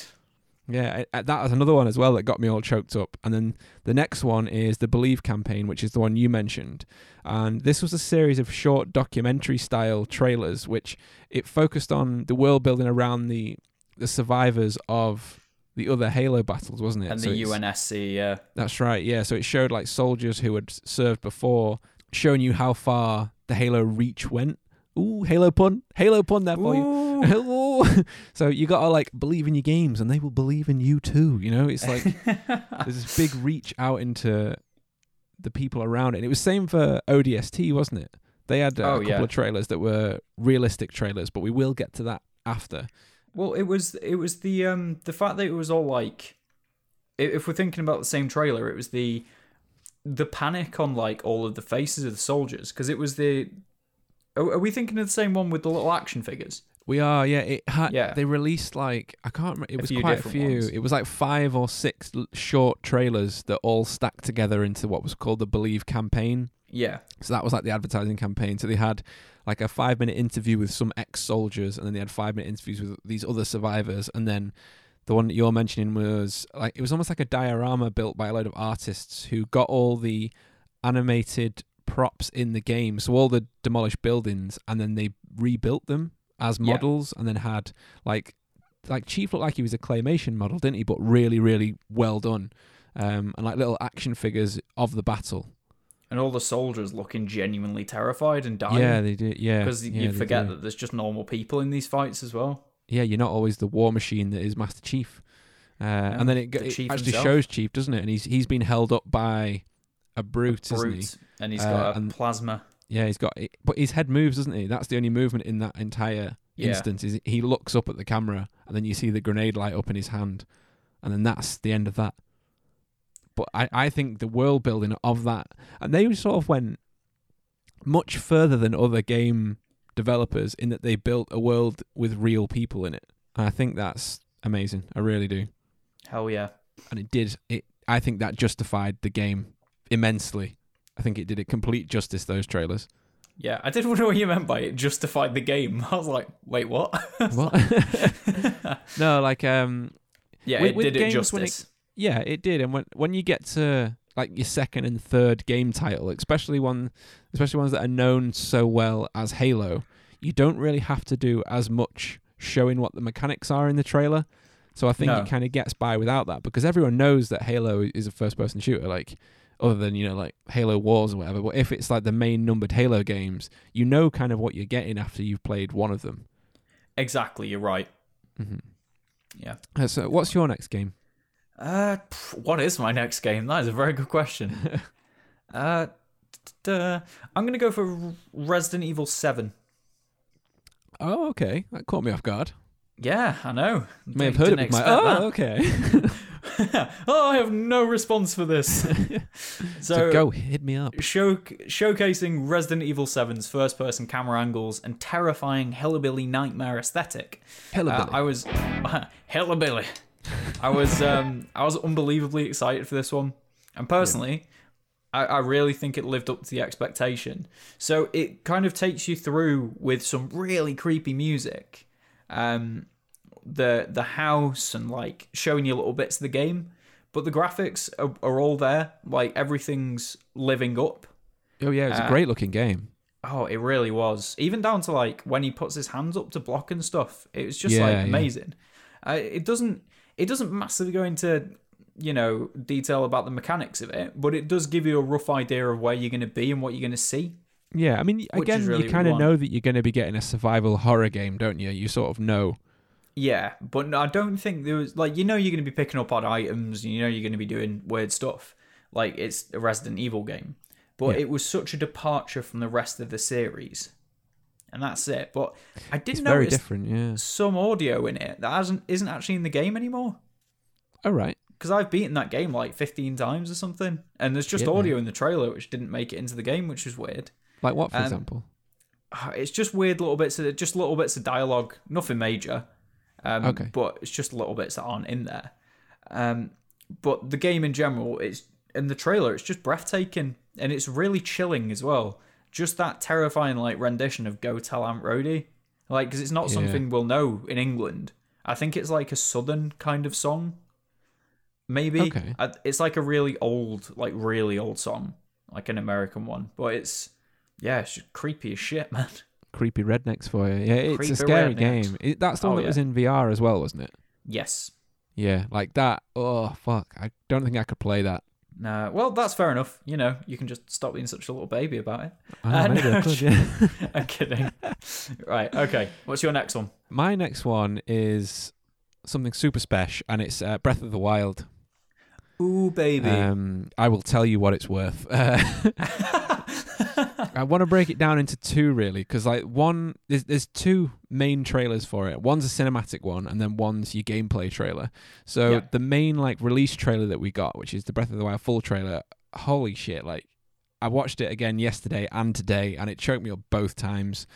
Yeah, I, I, that was another one as well that got me all choked up. And then the next one is the Believe campaign, which is the one you mentioned. And this was a series of short documentary-style trailers, which it focused on the world building around the the survivors of the other Halo battles, wasn't it? And so the U N S C, yeah. That's right, yeah. So it showed like soldiers who had served before, showing you how far the Halo reach went. Ooh, Halo pun. Halo pun there for Ooh. you. So you got to like believe in your games and they will believe in you too, you know? It's like there's this big reach out into the people around it. And it was same for O D S T, wasn't it? They had uh, oh, a couple yeah. of trailers that were realistic trailers, but we will get to that after. Well, it was it was the um the fact that it was all like, if we're thinking about the same trailer, it was the the panic on like all of the faces of the soldiers, because it was the are, are we thinking of the same one with the little action figures? We are, yeah. It had, yeah. They released like I can't remember. It was quite a few. Ones. It was like five or six short trailers that all stacked together into what was called the Believe campaign. Yeah. So that was like the advertising campaign. So they had like a five-minute interview with some ex-soldiers, and then they had five-minute interviews with these other survivors. And then the one that you're mentioning was like, it was almost like a diorama built by a load of artists who got all the animated props in the game. So all the demolished buildings, and then they rebuilt them as models, yeah. and then had like, like Chief looked like he was a claymation model, didn't he? But really, really well done. Um, and like little action figures of the battle. And all the soldiers looking genuinely terrified and dying. Yeah, they do. Yeah, because yeah, you forget that there's just normal people in these fights as well. Yeah, you're not always the war machine that is Master Chief. Uh, yeah, and then it, the it actually himself. shows Chief, doesn't it? And he's he's been held up by a brute, a brute isn't he? And he's got uh, a plasma. Yeah, he's got. But his head moves, doesn't he? That's the only movement in that entire yeah. instance. Is he looks up at the camera, and then you see the grenade light up in his hand, and then that's the end of that. But I, I think the world building of that, and they sort of went much further than other game developers in that they built a world with real people in it. And I think that's amazing. I really do. Hell yeah. And it did. It. I think that justified the game immensely. I think it did it complete justice, those trailers. Yeah, I did wonder what you meant by it justified the game. I was like, wait, what? What? No, like... um, yeah, with, it with did it justice. Yeah, it did. And when when you get to like your second and third game title, especially one especially ones that are known so well as Halo, you don't really have to do as much showing what the mechanics are in the trailer. So I think no. it kind of gets by without that, because everyone knows that Halo is a first person shooter, like other than, you know, like Halo Wars or whatever. But if it's like the main numbered Halo games, you know kind of what you're getting after you've played one of them. Exactly, you're right. Mm-hmm. Yeah. So what's your next game? Uh, what is my next game? That is a very good question. uh, duh. I'm gonna go for Resident Evil seven. Oh, okay, that caught me off guard. Yeah, I know. You may have heard it with my. Oh, that. okay. Oh, I have no response for this. so, so go hit me up. Show- showcasing Resident Evil seven's first-person camera angles and terrifying hillbilly nightmare aesthetic. Hillbilly. Uh, I was hillbilly. I was um, I was unbelievably excited for this one, and personally, yeah. I, I really think it lived up to the expectation. So it kind of takes you through with some really creepy music, um, the the house, and like showing you little bits of the game, but the graphics are, are all there. Like everything's living up. Oh yeah, it's uh, a great looking game. Oh, it really was. Even down to like when he puts his hands up to block and stuff, it was just yeah, like amazing. Yeah. Uh, it doesn't. It doesn't massively go into, you know, detail about the mechanics of it, but it does give you a rough idea of where you're going to be and what you're going to see. Yeah, I mean, again, really you kind of know that you're going to be getting a survival horror game, don't you? You sort of know. Yeah, but I don't think there was, like, you know you're going to be picking up odd items, and you know you're going to be doing weird stuff. Like, it's a Resident Evil game. But yeah. It was such a departure from the rest of the series. And that's it. But I did it's notice very different, yeah. some audio in it that hasn't, isn't actually in the game anymore. All right. because I've beaten that game like fifteen times or something, and there's just yeah, audio man. in the trailer which didn't make it into the game, which was weird. Like what, for um, example? It's just weird little bits of just little bits of dialogue, nothing major. Um, okay. But it's just little bits that aren't in there. Um, but the game in general, it's in the trailer, it's just breathtaking, and it's really chilling as well. Just that terrifying like rendition of "Go Tell Aunt Rhodey," like because it's not yeah. something we'll know in England. I think it's like a southern kind of song. Maybe okay. I, it's like a really old, like really old song, like an American one. But it's yeah, it's just creepy as shit, man. Creepy rednecks for you. Yeah, it's creepy a scary rednecks. game. It, that's the one oh, that yeah. was in V R as well, wasn't it? Yes. Yeah, like that. Oh fuck! I don't think I could play that. Nah, well, that's fair enough. You know, you can just stop being such a little baby about it. Oh, uh, maybe no, I could, yeah. I'm kidding. Right, okay. What's your next one? My next one is something super special, and it's uh, Breath of the Wild. Ooh, baby. Um, I will tell you what it's worth. Uh, I want to break it down into two, really, because like one, there's, there's two main trailers for it. One's a cinematic one, and then one's your gameplay trailer. So yeah. the main like release trailer that we got, which is the Breath of the Wild full trailer, holy shit! Like I watched it again yesterday and today, and it choked me up both times.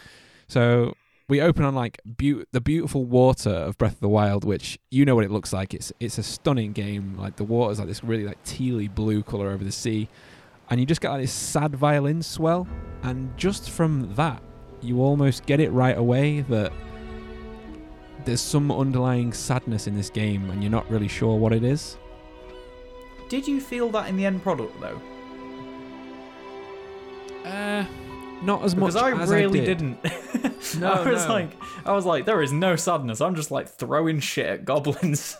So we open on like be- the beautiful water of Breath of the Wild, which you know what it looks like. It's it's a stunning game. Like the water's like this really like tealy blue color over the sea. And you just get like this sad violin swell, and just from that, you almost get it right away that there's some underlying sadness in this game, and you're not really sure what it is. Did you feel that in the end product, though? Uh, not as much as I did. Because I really didn't. No, I was no. like, I was like, there is no sadness. I'm just like throwing shit at goblins.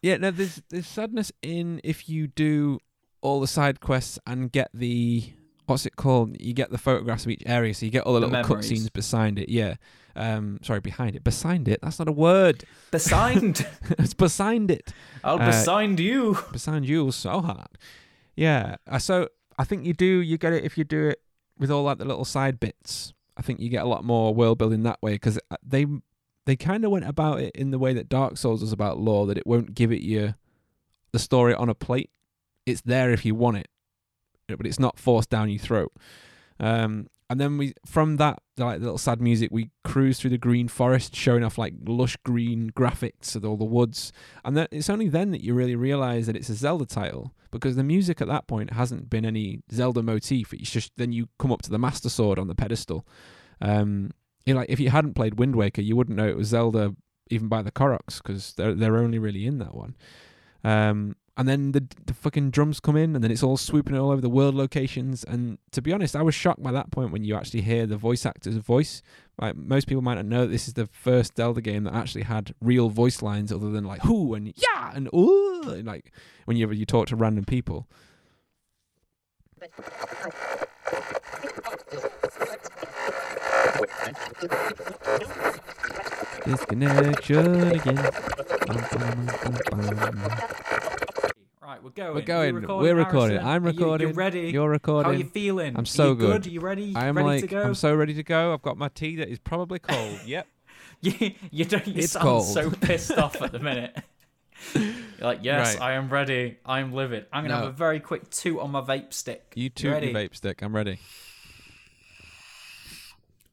Yeah, no, there's there's sadness in if you do all the side quests and get the what's it called? You get the photographs of each area, so you get all the, the little cutscenes beside it. Yeah, um, sorry, behind it, beside it. That's not a word. Besigned. It's beside it. I'll uh, beside you. Beside you so hard. Yeah. So I think you do. You get it if you do it with all like the little side bits. I think you get a lot more world building that way because they they kind of went about it in the way that Dark Souls was about lore, that it won't give it you the story on a plate. It's there if you want it, but it's not forced down your throat. Um, and then we, from that like little sad music, we cruise through the green forest, showing off like lush green graphics of all the woods. And then it's only then that you really realise that it's a Zelda title, because the music at that point hasn't been any Zelda motif. It's just then you come up to the Master Sword on the pedestal. Um, you know, like if you hadn't played Wind Waker, you wouldn't know it was Zelda even by the Koroks, because they're they're only really in that one. Um, And then the the fucking drums come in, and then it's all swooping all over the world locations. And to be honest, I was shocked by that point when you actually hear the voice actor's voice. Like most people might not know that this is the first Zelda game that actually had real voice lines other than like "who" and "yeah" and "ooh" and like when you you talk to random people. Disconnection again. Bum, bum, bum, bum, bum. Right, we're going. We're going. We're recording. We're recording. I'm recording. You, you're ready. You're recording. How are you feeling? I'm so are you good. good. Are you ready? I'm ready like, to go? I'm so ready to go. I've got my tea that is probably cold. Yep. you you don't. You it's sound cold. So pissed off at the minute. You're like, yes, right. I am ready. I'm livid. I'm gonna no. have a very quick toot on my vape stick. You toot your vape stick. I'm ready.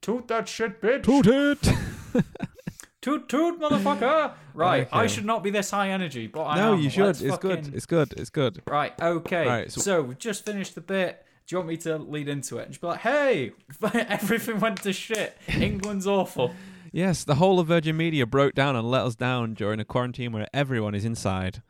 Toot that shit, bitch. Toot it. Toot toot, motherfucker! Right, okay. I should not be this high energy, but I no, am. No, you should. Let's it's fucking... good. It's good. It's good. Right, okay. Right, so... so we've just finished the bit. Do you want me to lead into it? And just be like, hey, everything went to shit. England's awful. Yes, the whole of Virgin Media broke down and let us down during a quarantine where everyone is inside.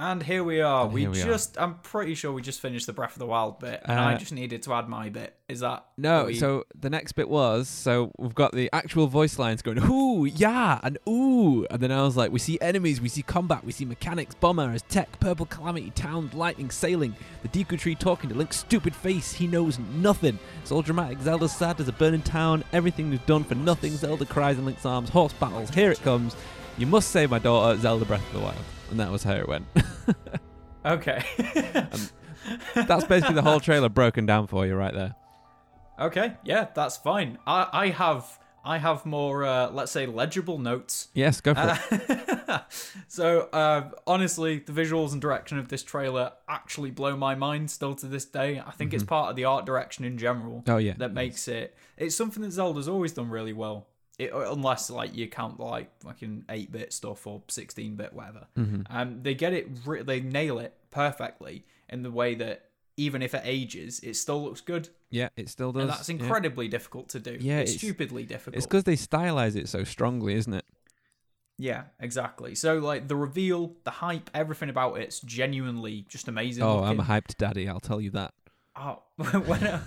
And here we are. And we, we just, are. I'm pretty sure we just finished the Breath of the Wild bit, and uh, I just needed to add my bit. Is that... No, we... so the next bit was, so we've got the actual voice lines going, ooh, yeah, and ooh. And then I was like, we see enemies, we see combat, we see mechanics, bomb arrows, tech, purple calamity, towns, lightning, sailing, the Deku Tree talking to Link's stupid face, he knows nothing. It's all dramatic, Zelda's sad as a burning town, everything we've done for nothing, Zelda cries in Link's arms, horse battles, here it comes. You must save my daughter, Zelda Breath of the Wild. And that was how it went. Okay. That's basically the whole trailer broken down for you right there. Okay, yeah, that's fine. I, I have I have more, uh, let's say, legible notes. Yes, go for uh, it. So, uh, honestly, the visuals and direction of this trailer actually blow my mind still to this day. I think mm-hmm. it's part of the art direction in general oh, yeah. that makes yes. it... It's something that Zelda's always done really well. It, unless like you count like fucking eight-bit stuff or sixteen-bit, whatever. Mm-hmm. Um, they get it... Re- they nail it perfectly in the way that even if it ages, it still looks good. Yeah, it still does. And that's incredibly yeah. difficult to do. Yeah, it's, it's stupidly difficult. It's because they stylize it so strongly, isn't it? Yeah, exactly. So, like, the reveal, the hype, everything about it's genuinely just amazing. Oh, looking. I'm a hyped daddy, I'll tell you that. Oh, when I,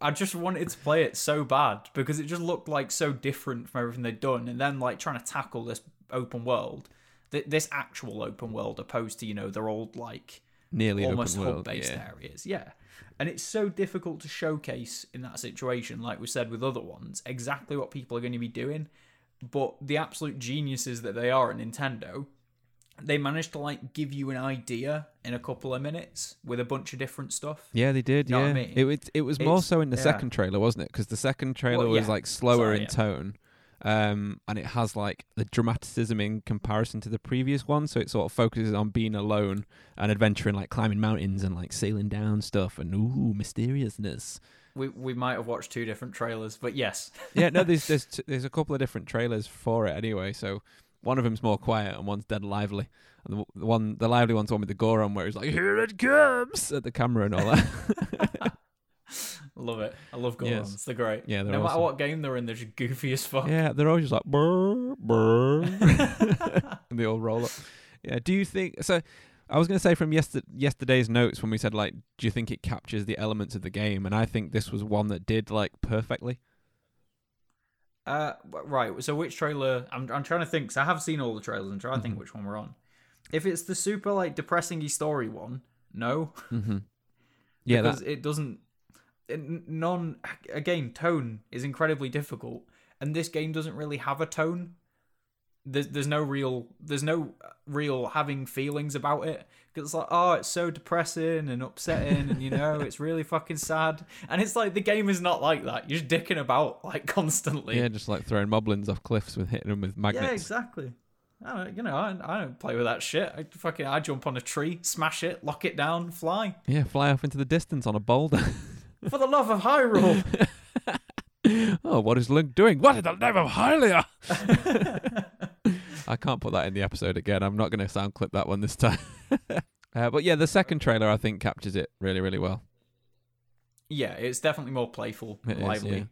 I just wanted to play it so bad because it just looked, like, so different from everything they'd done. And then, like, trying to tackle this open world, th- this actual open world, opposed to, you know, their old, like, nearly almost hub-based yeah. areas. Yeah. And it's so difficult to showcase in that situation, like we said with other ones, exactly what people are going to be doing. But the absolute geniuses that they are at Nintendo, they managed to like give you an idea in a couple of minutes with a bunch of different stuff. Yeah, they did. You yeah, know what I mean? it, it it was it's, more so in the yeah. second trailer, wasn't it? Because the second trailer well, yeah. was like slower Sorry, in yeah. tone, um, and it has like the dramaticism in comparison to the previous one. So it sort of focuses on being alone and adventuring, like climbing mountains and like sailing down stuff, and ooh, mysteriousness. We we might have watched two different trailers, but yes. yeah, no, there's there's, t- there's a couple of different trailers for it anyway. So one of them's more quiet and one's dead lively. And the, the one the lively one's one with the Goron where he's like, "Here it comes!" at the camera and all that. Love it. I love Gorons. Yes. They're great. Yeah, they're no awesome. Matter what game they're in, they're just goofy as fuck. Yeah, they're always just like, "Brr, brr," and they all roll up. Yeah. Do you think so? I was going to say from yester- yesterday's notes when we said, like, do you think it captures the elements of the game? And I think this was one that did, like, perfectly. Uh, right, so which trailer... I'm I'm trying to think, because I have seen all the trailers. I'm trying mm-hmm. to think which one we're on. If it's the super, like, depressing-y story one, no. Mm-hmm. Yeah, because that... it doesn't... It, non... Again, tone is incredibly difficult. And this game doesn't really have a tone. There's, there's no real there's no real having feelings about it because it's like, oh, it's so depressing and upsetting and, you know, it's really fucking sad. And it's like the game is not like that. You're just dicking about like constantly. Yeah, just like throwing moblins off cliffs with hitting them with magnets. Yeah, exactly. I don't, you know, I, I don't play with that shit. I fucking I jump on a tree, smash it, lock it down, fly. Yeah, fly off into the distance on a boulder. For the love of Hyrule. Oh, what is Link doing? What in the name of Hylia? I can't put that in the episode again. I'm not going to sound clip that one this time. uh, but yeah, the second trailer, I think, captures it really, really well. Yeah, it's definitely more playful, it lively, is,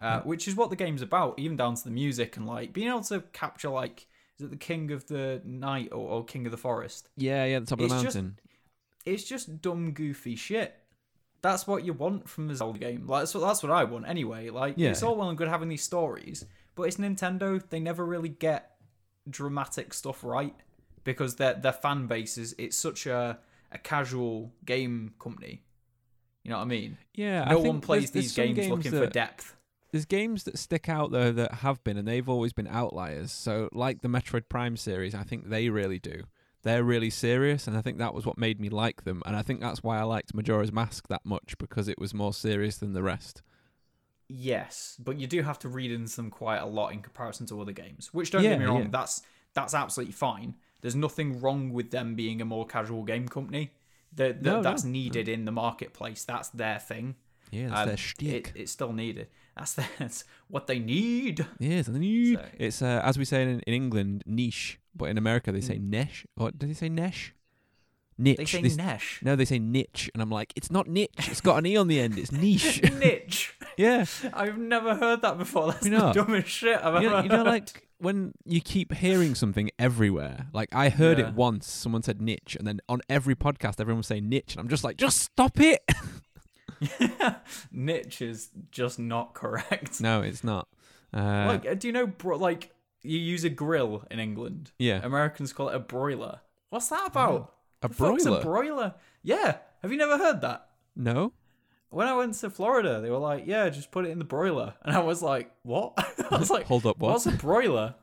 yeah. Uh, yeah. which is what the game's about, even down to the music and like being able to capture, like, is it the King of the Night or, or King of the Forest? Yeah, yeah, the top of the it's mountain. Just, it's just dumb, goofy shit. That's what you want from a Zelda game. Like, that's what, that's what I want anyway. Like, yeah. It's all well and good having these stories, but it's Nintendo. They never really get dramatic stuff right because their their fan base is it's such a a casual game company. You know what I mean? Yeah. No one plays there's, these there's games, games looking that, for depth. There's games that stick out though that have been and they've always been outliers. So like the Metroid Prime series, I think they really do. They're really serious, and I think that was what made me like them. And I think that's why I liked Majora's Mask that much because it was more serious than the rest. Yes, but you do have to read into them quite a lot in comparison to other games, which don't yeah, get me wrong, yeah. that's that's absolutely fine. There's nothing wrong with them being a more casual game company. The, the, no, that's no. needed no. in the marketplace. That's their thing. Yeah, that's um, their shtick. It, it's still needed. That's, their, that's what they need. Yes, they need. So. It's, uh, as we say in, in England, niche, but in America they say mm. nesh. Or did they say nesh? Niche. They say they, nesh. No, they say niche, and I'm like, it's not niche. It's got an E on the end. It's niche. Niche. Yeah, I've never heard that before. That's the dumbest shit I've you ever know, heard. You know, like when you keep hearing something everywhere. Like I heard yeah. it once. Someone said niche, and then on every podcast, everyone was saying niche, and I'm just like, just stop it. Niche is just not correct. No, it's not. Uh, like, do you know, bro, like you use a grill in England? Yeah, Americans call it a broiler. What's that about? Oh, a the broiler. Fuck's a broiler. Yeah. Have you never heard that? No. When I went to Florida, they were like, yeah, just put it in the broiler. And I was like, what? I was like, hold up, what? What's a broiler?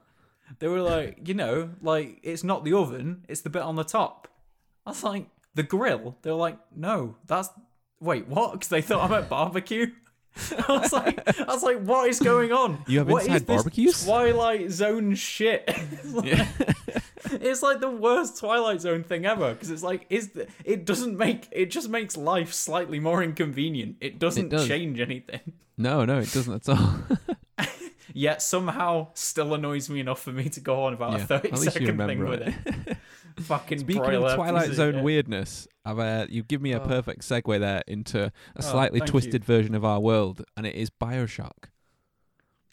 They were like, you know, like, it's not the oven, it's the bit on the top. I was like, the grill? They were like, no, that's, wait, what? Because they thought I meant barbecue. I was like, I was like, what is going on? You have what inside barbecues? Twilight Zone shit. Like, it's like the worst Twilight Zone thing ever, because it's like, is the, it doesn't make, it just makes life slightly more inconvenient. It doesn't it does. change anything. No, no, it doesn't at all. Yet somehow still annoys me enough for me to go on about yeah, a thirty second thing with it. it. Fucking Speaking of Twilight Zone yeah. weirdness, I've, uh, you give me a oh. perfect segue there into a slightly oh, twisted you. version of our world, and it is Bioshock.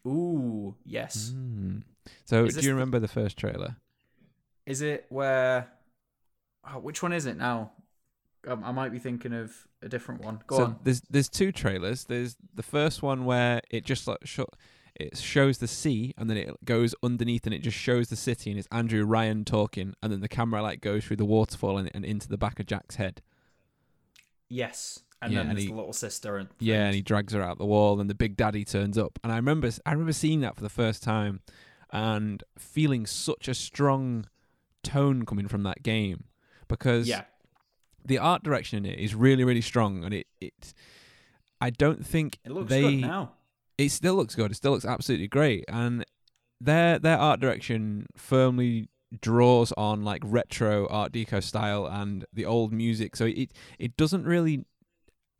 Ooh, yes. Mm. So do you remember the first trailer? Is it where... Oh, which one is it now? Um, I might be thinking of a different one. Go so on. There's, there's two trailers. There's the first one where it just like... Sh- It shows the sea, and then it goes underneath, and it just shows the city, and it's Andrew Ryan talking, and then the camera like goes through the waterfall and, and into the back of Jack's head. Yes, and yeah, then his little sister. And yeah, and he drags her out the wall, and the Big Daddy turns up. And I remember, I remember seeing that for the first time, and feeling such a strong tone coming from that game, because yeah. the art direction in it is really, really strong, and it, it I don't think it looks they, good now. It still looks good. It still looks absolutely great, and their their art direction firmly draws on like retro Art Deco style and the old music. So it it doesn't really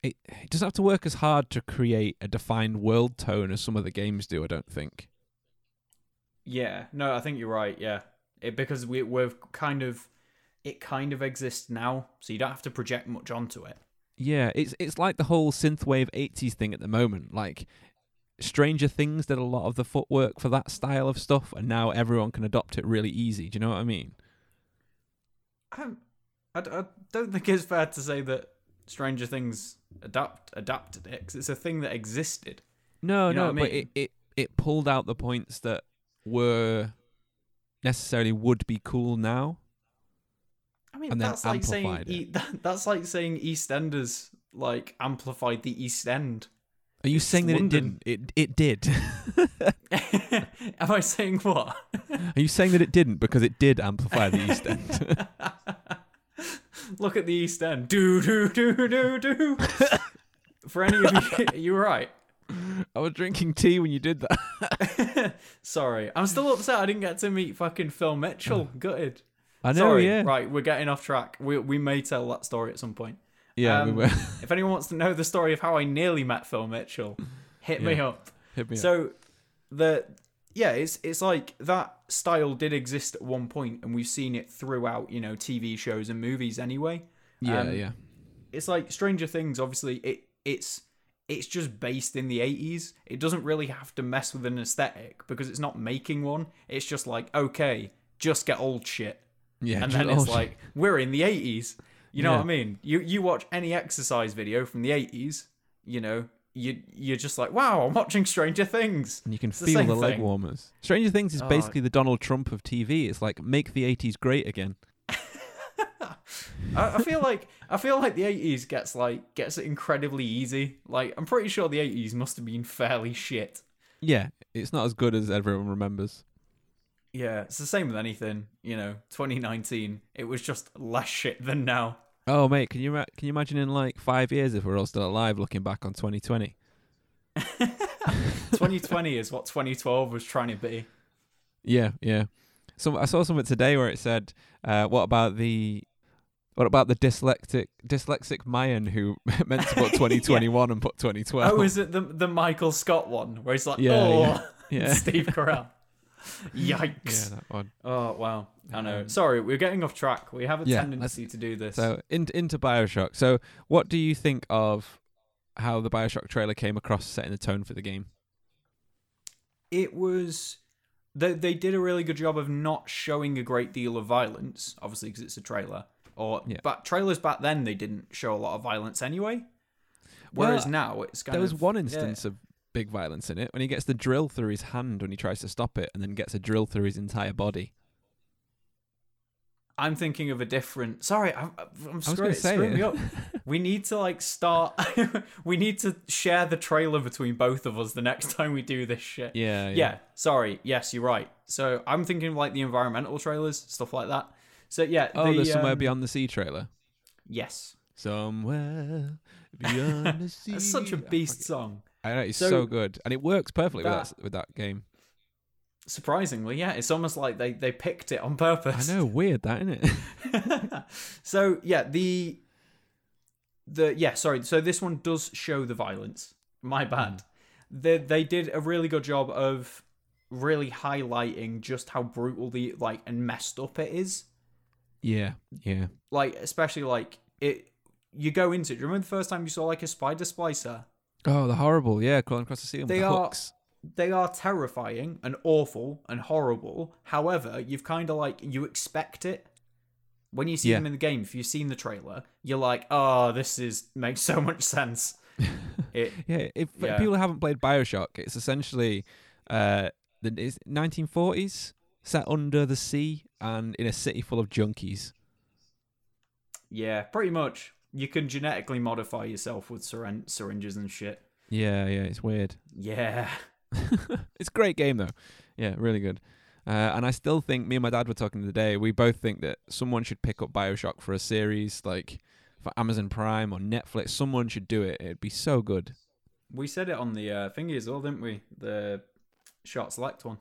it, it doesn't have to work as hard to create a defined world tone as some of the games do. I don't think. Yeah, no, I think you're right. Yeah, it, because we we've kind of it kind of exists now, so you don't have to project much onto it. Yeah, it's it's like the whole synthwave eighties thing at the moment, like. Stranger Things did a lot of the footwork for that style of stuff, and now everyone can adopt it really easy. Do you know what I mean? I, I, I don't think it's fair to say that Stranger Things adapt, adapted it, because it's a thing that existed. No, you know no, I mean? But it, it, it pulled out the points that were necessarily would be cool now. I mean, and that's like saying e- that, that's like saying EastEnders like amplified the East End. Are you it's saying that London. it didn't? It it did. Am I saying what? Are you saying that it didn't? Because it did amplify the East End. Look at the East End. Do, do, do, do, do. For any of you, you were right. I was drinking tea when you did that. Sorry. I'm still upset I didn't get to meet fucking Phil Mitchell. Gutted. I know, Sorry. yeah. Right, we're getting off track. We We may tell that story at some point. Yeah, um, we were. If anyone wants to know the story of how I nearly met Phil Mitchell, hit yeah. me up. Hit me so, up. the yeah, it's it's like that style did exist at one point, and we've seen it throughout, you know, T V shows and movies anyway. Yeah, um, yeah. It's like Stranger Things. Obviously, it it's it's just based in the eighties. It doesn't really have to mess with an aesthetic because it's not making one. It's just like, okay, just get old shit. Yeah, and then it's shit. like we're in the eighties. You know yeah. what I mean? You you watch any exercise video from the eighties, you know, you, you're just like, wow, I'm watching Stranger Things. And you can it's feel the, the leg warmers. Stranger Things is oh. basically the Donald Trump of T V. It's like, make the eighties great again. I, I feel like I feel like the eighties gets like gets it incredibly easy. Like, I'm pretty sure the eighties must have been fairly shit. Yeah, it's not as good as everyone remembers. Yeah, it's the same with anything, you know. twenty nineteen, it was just less shit than now. Oh, mate, can you can you imagine in like five years if we're all still alive looking back on twenty twenty? twenty twenty is what twenty twelve was trying to be. Yeah, yeah. So I saw something today where it said, uh, "What about the, what about the dyslexic dyslexic Mayan who meant to put twenty twenty-one yeah. and put twenty twelve?" Oh, is it the the Michael Scott one where he's like, yeah, "Oh, yeah. Yeah. Steve Carell." Yikes. Yeah, that one. Oh, wow. I know. Um, Sorry, we're getting off track. We have a yeah, tendency to do this. So, in, into Bioshock. So, what do you think of how the Bioshock trailer came across setting the tone for the game? It was... They, they did a really good job of not showing a great deal of violence, obviously because it's a trailer. Or yeah. But trailers back then, they didn't show a lot of violence anyway. Whereas well, now, it's kind there of... There was one instance yeah. of... big violence in it when he gets the drill through his hand when he tries to stop it, and then gets a drill through his entire body. I'm thinking of a different. Sorry, I'm, I'm screwing, screwing me up. We need to like start. We need to share the trailer between both of us the next time we do this shit. Yeah, yeah. Yeah. Sorry. Yes, you're right. So I'm thinking of like the environmental trailers, stuff like that. So yeah. Oh, the, there's um, Somewhere Beyond the Sea trailer. Yes. Somewhere beyond the sea. That's such a beast song. I know, it's so, so good, and it works perfectly that, with that with that game. Surprisingly, yeah. It's almost like they, they picked it on purpose. I know, weird that, isn't it? So, yeah, the... the Yeah, sorry. So this one does show the violence. My bad. Mm. They, they did a really good job of really highlighting just how brutal the, like, and messed up it is. Yeah, yeah. Like, especially, like, it... You go into it. Do you remember the first time you saw, like, a spider splicer? Oh, they're horrible. Yeah, crawling across the ceiling with the hooks. They are terrifying and awful and horrible. However, you've kind of, like, you expect it. When you see yeah. them in the game, if you've seen the trailer, you're like, oh, this is makes so much sense. It, yeah, if yeah. people haven't played Bioshock, it's essentially uh, the it's nineteen forties, set under the sea and in a city full of junkies. Yeah, pretty much. You can genetically modify yourself with syring- syringes and shit. Yeah, yeah, it's weird. Yeah. It's a great game, though. Yeah, really good. Uh, and I still think, me and my dad were talking today, we both think that someone should pick up Bioshock for a series, like for Amazon Prime or Netflix. Someone should do it. It'd be so good. We said it on the uh, thingy as well, didn't we? The Short Select one.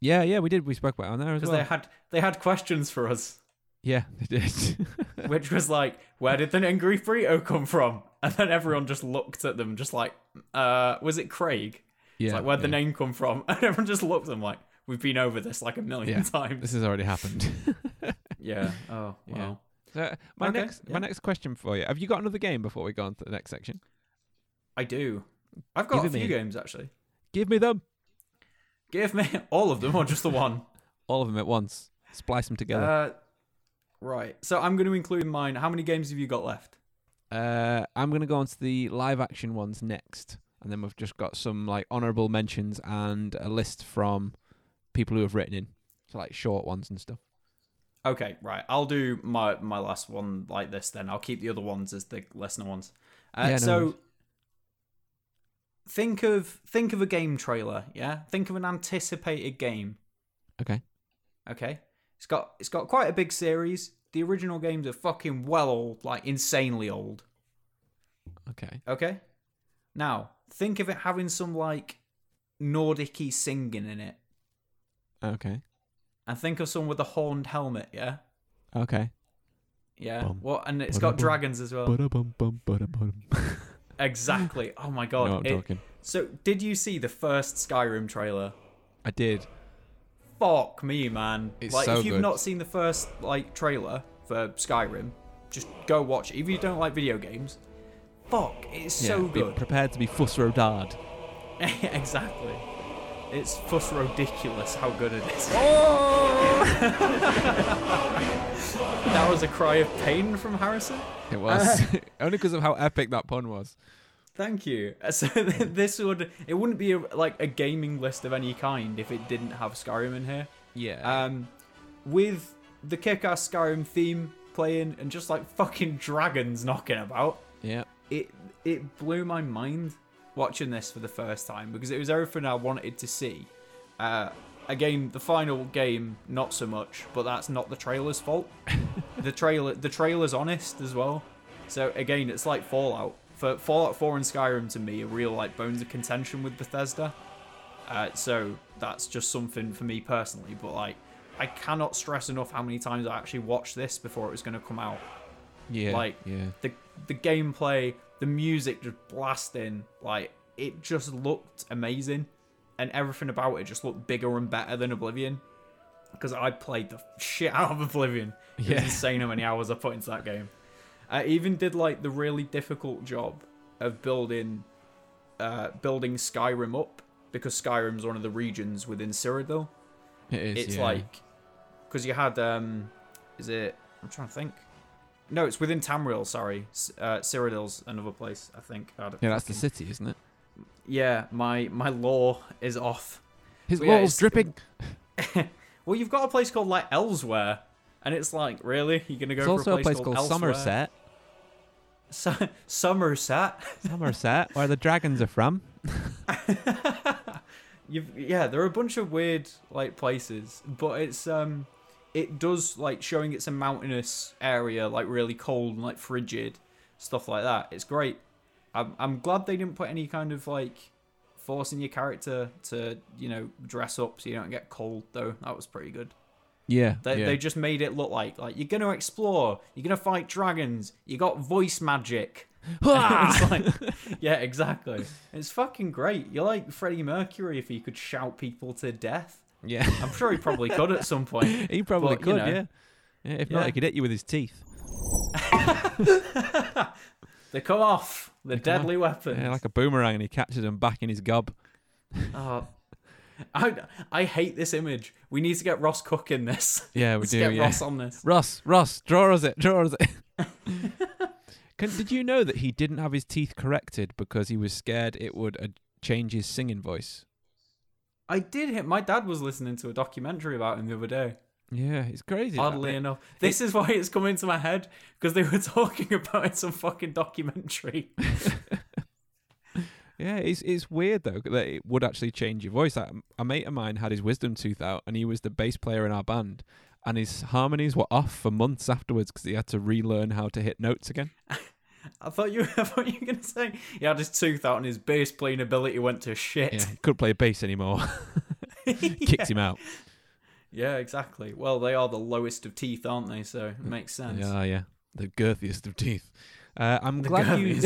Yeah, yeah, we did. We spoke about it on there as well. Because they had, they had questions for us. Yeah, they did. Which was like, where did the name Grief Burrito come from? And then everyone just looked at them, just like, uh, was it Craig? Yeah. It's like, where'd yeah. the name come from? And everyone just looked at them like, we've been over this like a million yeah. times. This has already happened. Yeah. Oh, wow. Yeah. So, my, okay. next, yeah. my next question for you. Have you got another game before we go on to the next section? I do. I've got Give a few me. games, actually. Give me them. Give me all of them or just the one? All of them at once. Splice them together. Uh, Right, so I'm going to include mine. How many games have you got left? Uh, I'm going to go on to the live-action ones next, and then we've just got some like honourable mentions and a list from people who have written in, so like short ones and stuff. Okay, right. I'll do my, my last one like this then. I'll keep the other ones as the listener ones. Uh, yeah, no so worries. think of think of a game trailer, yeah? Think of an anticipated game. Okay. Okay. It's got it's got quite a big series. The original games are fucking well old, like insanely old. Okay. Okay? Now, think of it having some, like, Nordic-y singing in it. Okay. And think of someone with a horned helmet, yeah? Okay. Yeah. Bum, well, and it's got dragons as well. Ba-da-bum, bum, ba-da-bum. Exactly. Oh, my God. No, I'm it, talking. So, did you see the first Skyrim trailer? I did. Fuck me, man. It's like, so if you've good. not seen the first like trailer for Skyrim, just go watch it. If you don't like video games, fuck, it's yeah, so good. Be prepared to be fussrodard. Exactly. It's fussrodiculous how good it is. Oh! That was a cry of pain from Harrison. It was. Uh, Only because of how epic that pun was. Thank you. So this would it wouldn't be a, like a gaming list of any kind if it didn't have Skyrim in here. Yeah. Um, with the kick-ass Skyrim theme playing and just like fucking dragons knocking about. Yeah. It it blew my mind watching this for the first time because it was everything I wanted to see. Uh, again, the final game not so much, but that's not the trailer's fault. the trailer the trailer's honest as well. So again, it's like Fallout. For Fallout four and Skyrim, to me, are real like bones of contention with Bethesda. Uh, so that's just something for me personally. But like, I cannot stress enough how many times I actually watched this before it was going to come out. Yeah. Like yeah. the the gameplay, the music just blasting. Like it just looked amazing, and everything about it just looked bigger and better than Oblivion. Because I played the shit out of Oblivion. It yeah. was insane how many hours I put into that game. I even did like the really difficult job of building, uh, building Skyrim up because Skyrim's one of the regions within Cyrodiil. It is. It's yeah. like because you had um, is it? I'm trying to think. No, it's within Tamriel. Sorry, uh, Cyrodiil's another place. I think. I yeah, fucking... that's the city, isn't it? Yeah, my my lore is off. His but lore's yeah, dripping. Well, you've got a place called like Elsewhere. And it's like, really? You're going to go it's for a place, a place called, called Somerset? So, Somerset? Somerset, where the dragons are from. You've, yeah, there are a bunch of weird like places, but it's um, it does like showing it's a mountainous area, like really cold and like frigid, stuff like that. It's great. I'm I'm glad they didn't put any kind of like forcing your character to, you know, dress up so you don't get cold, though. That was pretty good. Yeah they, yeah. they just made it look like, like, you're going to explore, you're going to fight dragons, you got voice magic. It's like, yeah, exactly. It's fucking great. You're like Freddie Mercury if he could shout people to death. Yeah. I'm sure he probably could at some point. He probably but, could, you know, yeah. yeah. If yeah. not, he could hit you with his teeth. They come off. They're they deadly off. weapons. Yeah, like a boomerang, and he catches them back in his gob. Oh. I I hate this image. We need to get Ross Cook in this. Yeah, we Let's do. Get yeah. Ross on this. Ross, Ross, draw us it, draw us it. Can, did you know that he didn't have his teeth corrected because he was scared it would uh, change his singing voice? I did. Hit, my dad was listening to a documentary about him the other day. Yeah, it's crazy. Oddly enough, this is why it's come into my head, because they were talking about it in some fucking documentary. Yeah, it's it's weird though that it would actually change your voice. Like, a mate of mine had his wisdom tooth out, and he was the bass player in our band, and his harmonies were off for months afterwards because he had to relearn how to hit notes again. I thought you, I thought you were going to say he had his tooth out and his bass playing ability went to shit. Yeah, couldn't play bass anymore. Kicked yeah. him out. Yeah, exactly. Well, they are the lowest of teeth, aren't they? So it makes sense. Yeah, yeah. The girthiest of teeth. Uh, I'm the glad you.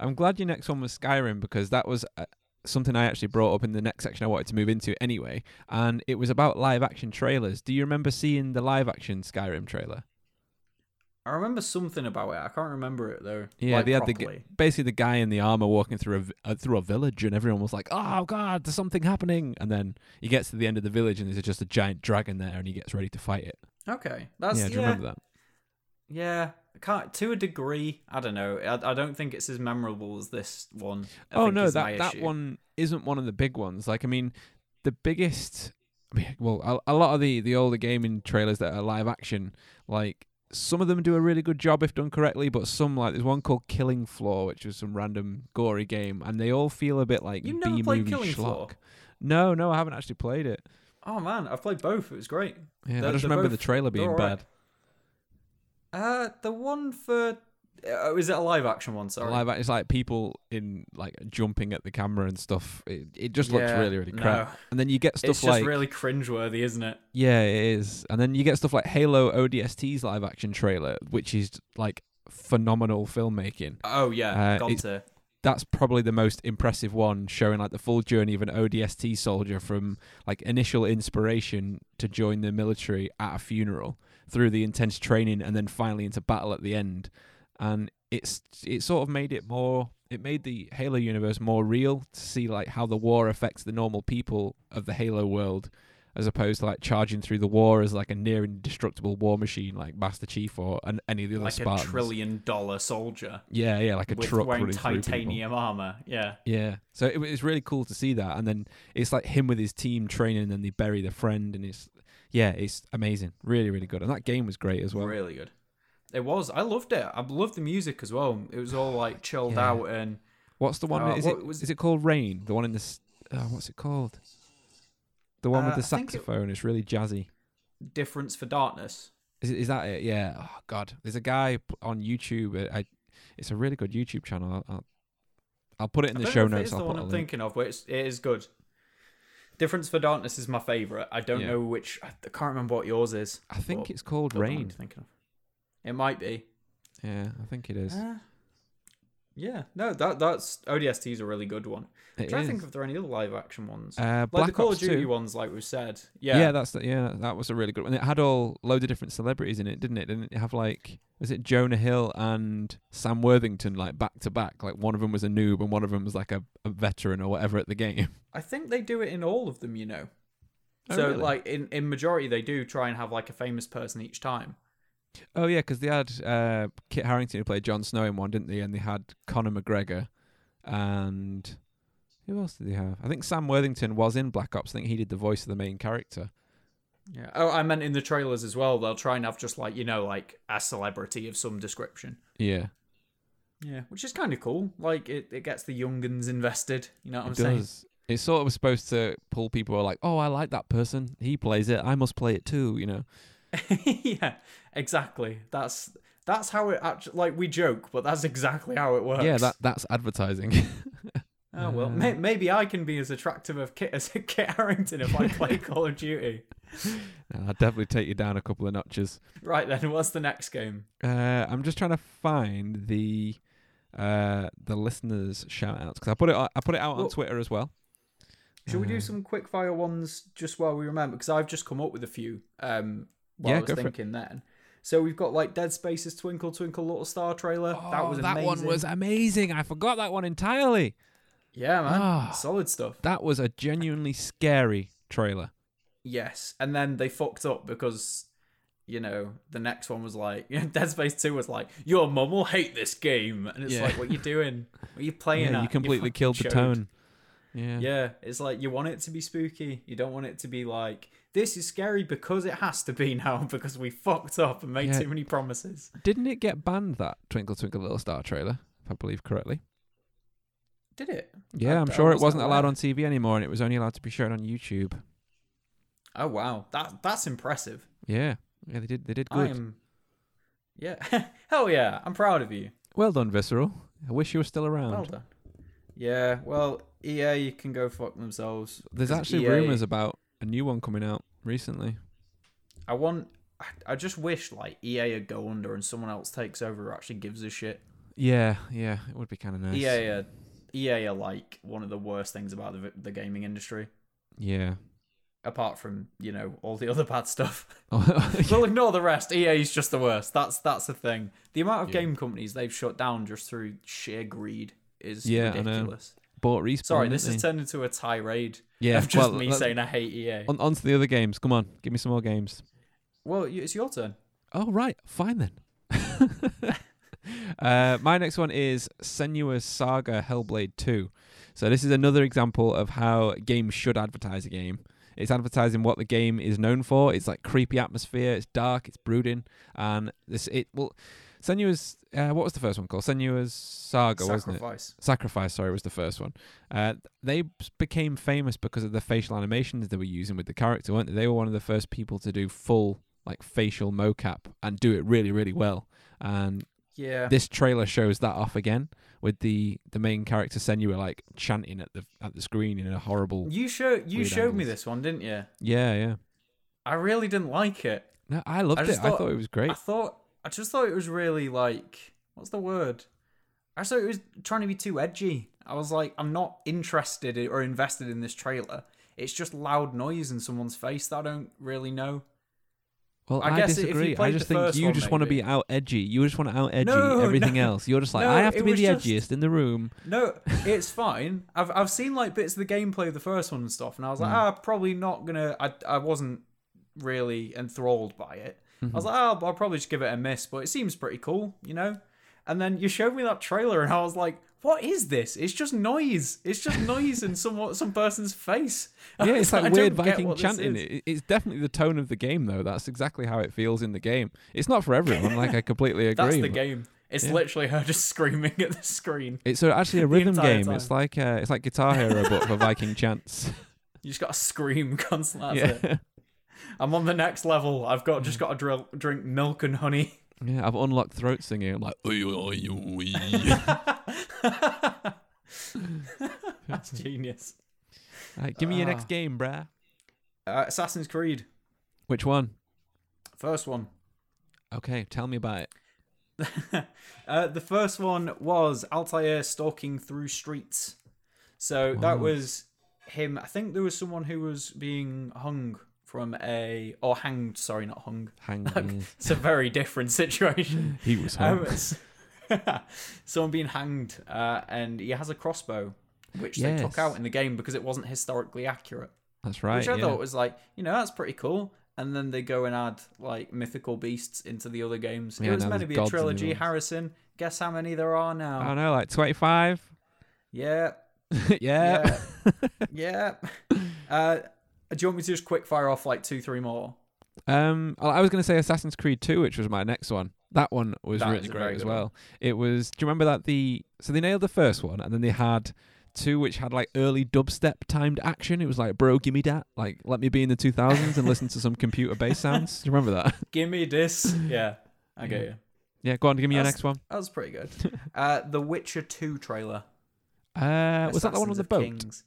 I'm glad your next one was Skyrim, because that was uh, something I actually brought up in the next section I wanted to move into anyway, and it was about live action trailers. Do you remember seeing the live action Skyrim trailer? I remember something about it. I can't remember it though. Yeah, like, they had the, basically the guy in the armor walking through a uh, through a village, and everyone was like, "Oh God, there's something happening!" And then he gets to the end of the village, and there's just a giant dragon there, and he gets ready to fight it. Okay, that's yeah. Do you yeah, remember that? Yeah, I can't, to a degree. I don't know. I, I don't think it's as memorable as this one. I oh think no, that that issue. one isn't one of the big ones. Like, I mean, the biggest. I mean, well, a, a lot of the the older gaming trailers that are live action, like. Some of them do a really good job if done correctly, but some, like, there's one called Killing Floor, which was some random gory game, and they all feel a bit like you never played Killing Floor. No, no, I haven't actually played it. Oh man, I've played both. It was great. Yeah, they're, I just remember both, the trailer being bad. Right. Uh, the one for uh, is it a live action one? Sorry, live. It's like people in like jumping at the camera and stuff. It, it just yeah, looks really, really crap. No. And then you get stuff it's like it's just really cringeworthy, isn't it? Yeah, it is. And then you get stuff like Halo O D S T's live action trailer, which is like phenomenal filmmaking. Oh yeah, uh, got to. That's probably the most impressive one, showing like the full journey of an O D S T soldier from like initial inspiration to join the military at a funeral, through the intense training, and then finally into battle at the end. And it's it sort of made it more. It made the Halo universe more real to see like how the war affects the normal people of the Halo world, as opposed to like charging through the war as like a near indestructible war machine like Master Chief or an, any of the other like Spartans. Like a trillion dollar soldier. Yeah, yeah, like a with truck wearing titanium armor. Yeah, yeah. So it was really cool to see that, and then it's like him with his team training, and they bury their friend, and it's yeah, it's amazing, really, really good, and that game was great as well. Really good. It was. I loved it. I loved the music as well. It was all like chilled yeah. out and. What's the one? Uh, is what, it was, is it called Rain? The one in the. Uh, what's it called? The one uh, with the saxophone. It, it's really jazzy. Difference for Darkness. Is it, is that it? Yeah. Oh God. There's a guy on YouTube. I. It's a really good YouTube channel. I'll. I'll put it in the show notes. It's the one I'm thinking of. But it's, it is good. Difference for Darkness is my favorite. I don't yeah. know which. I can't remember what yours is. I think it's called Rain. I'm thinking of. It might be. Yeah, I think it is. Uh, yeah, no, that that's O D S T is a really good one. I'm trying to think if there are any other live action ones. Uh, like the Call of Duty ones, like we've said. Yeah, yeah, that's the, yeah, that was a really good one. It had all loads of different celebrities in it, didn't it? Didn't it have like, was it Jonah Hill and Sam Worthington like back to back? Like one of them was a noob and one of them was like a, a veteran or whatever at the game. I think they do it in all of them, you know. Oh, so really? Like in in majority they do try and have like a famous person each time. Oh yeah, because they had uh, Kit Harington who played Jon Snow in one, didn't they? And they had Conor McGregor, and who else did they have? I think Sam Worthington was in Black Ops. I think he did the voice of the main character. Yeah. Oh, I meant in the trailers as well. They'll try and have just like, you know, like a celebrity of some description. Yeah. Yeah, which is kind of cool. Like it, it gets the young'uns invested. You know what I'm it saying? Does. It's sort of supposed to pull people who are like, oh, I like that person. He plays it. I must play it too. You know. Yeah, exactly. That's that's how it actually. Like we joke, but that's exactly how it works. Yeah, that that's advertising. Oh, well, um, may- maybe I can be as attractive of Kit as Kit Harington if I play Call of Duty. No, I'll definitely take you down a couple of notches. Right then, what's the next game? Uh, I'm just trying to find the uh, the listeners' shout-outs, because I put it I put it out well, on Twitter as well. Should uh, we do some quick-fire ones just while we remember? Because I've just come up with a few um, while yeah, I was thinking then. So we've got like Dead Space's Twinkle Twinkle Little Star trailer. Oh, that was that amazing. one was amazing. I forgot that one entirely. Yeah, man. Oh, solid stuff. That was a genuinely scary trailer. Yes. And then they fucked up because, you know, the next one was like, Dead Space two was like, your mum will hate this game. And it's yeah. like, what are you doing? What are you playing yeah, at? You completely killed the tone. Yeah. Yeah. It's like, you want it to be spooky. You don't want it to be like, this is scary because it has to be now because we fucked up and made yeah. too many promises. Didn't it get banned, that Twinkle Twinkle Little Star trailer, if I believe correctly? Did it? Yeah, I, I'm sure it wasn't allowed there. on T V anymore, and it was only allowed to be shown on YouTube. Oh wow, that that's impressive. Yeah, yeah, they did they did good. I am... Yeah, hell yeah, I'm proud of you. Well done, Visceral. I wish you were still around. Well done. Yeah, well, E A, you can go fuck themselves. There's actually E A... rumors about a new one coming out recently. I want. I just wish like E A would go under and someone else takes over or actually gives a shit. Yeah, yeah, it would be kind of nice. E A. Uh, E A are like one of the worst things about the the gaming industry. Yeah. Apart from, you know, all the other bad stuff. We'll ignore the rest. E A is just the worst. That's that's the thing. The amount of yeah. game companies they've shut down just through sheer greed is yeah, ridiculous. Bought Respawn. Sorry, this has turned into a tirade. Yeah, of just well, me saying I hate E A. On, on to the other games. Come on, give me some more games. Well, it's your turn. Oh right, fine then. Uh, my next one is Senua's Saga Hellblade two. So this is another example of how games should advertise a game. It's advertising what the game is known for. It's like creepy atmosphere. It's dark. It's brooding. And this it well, Senua's uh, what was the first one called? Senua's Saga, Sacrifice. wasn't it? Sacrifice. Sorry, was the first one. Uh, they became famous because of the facial animations they were using with the character, weren't they? They were one of the first people to do full like facial mocap and do it really, really well. And yeah, this trailer shows that off again with the, the main character Senua like chanting at the at the screen in a horrible. You show you showed angles. me this one, didn't you? Yeah, yeah. I really didn't like it. No, I loved I it. Thought, I thought it was great. I thought I just thought it was really like what's the word? I just thought it was trying to be too edgy. I was like, I'm not interested or invested in this trailer. It's just loud noise in someone's face that I don't really know. Well, I, I disagree. I just think you one, just maybe. want to be out edgy. You just want to out edgy no, everything no. else. You're just like, no, I have to be the just... edgiest in the room. No, it's fine. I've I've seen like bits of the gameplay of the first one and stuff, and I was like, ah, mm. oh, probably not gonna. I I wasn't really enthralled by it. Mm-hmm. I was like, oh, I'll probably just give it a miss, but it seems pretty cool, you know. And then you showed me that trailer, and I was like, what is this? It's just noise. It's just noise in some some person's face. Yeah, it's like weird Viking chanting. It, it's definitely the tone of the game, though. That's exactly how it feels in the game. It's not for everyone. Like I completely agree. That's the but, game. It's yeah. literally her just screaming at the screen. It's actually a rhythm game. Time. It's like uh, it's like Guitar Hero, but for Viking chants. You just got to scream constantly. That's yeah. it. I'm on the next level. I've got just got to drill, drink milk and honey. Yeah, I've unlocked throat singing. I'm like, oi, oi, oi. That's genius. All right, give me uh, your next game, bruh. Uh, Assassin's Creed. Which one? First one. Okay, tell me about it. uh, the first one was Altair stalking through streets. So Whoa. that was him. I think there was someone who was being hung. From a or hanged, sorry, not hung. Hanged. It's a very different situation. He was hung. Um, someone being hanged, uh, and he has a crossbow, which yes. they took out in the game because it wasn't historically accurate. That's right. Which I yeah. thought was like, you know, that's pretty cool. And then they go and add like mythical beasts into the other games. Yeah, it was meant to be a trilogy, Harrison. Guess how many there are now? I don't know, like twenty-five. Yeah. yeah. Yeah. yeah. Uh, do you want me to just quick fire off like two, three more? Um, I was going to say Assassin's Creed two, which was my next one. That one was that really great as well. One. It was. Do you remember that the? So they nailed the first one, and then they had two, which had like early dubstep timed action. It was like, bro, give me that. Like, let me be in the two thousands and listen to some computer bass sounds. Do you remember that? Give me this. Yeah, I get yeah. you. Yeah, go on. Give me That's, your next one. That was pretty good. uh, the Witcher two trailer. Uh, was that the one on the boat? Kings.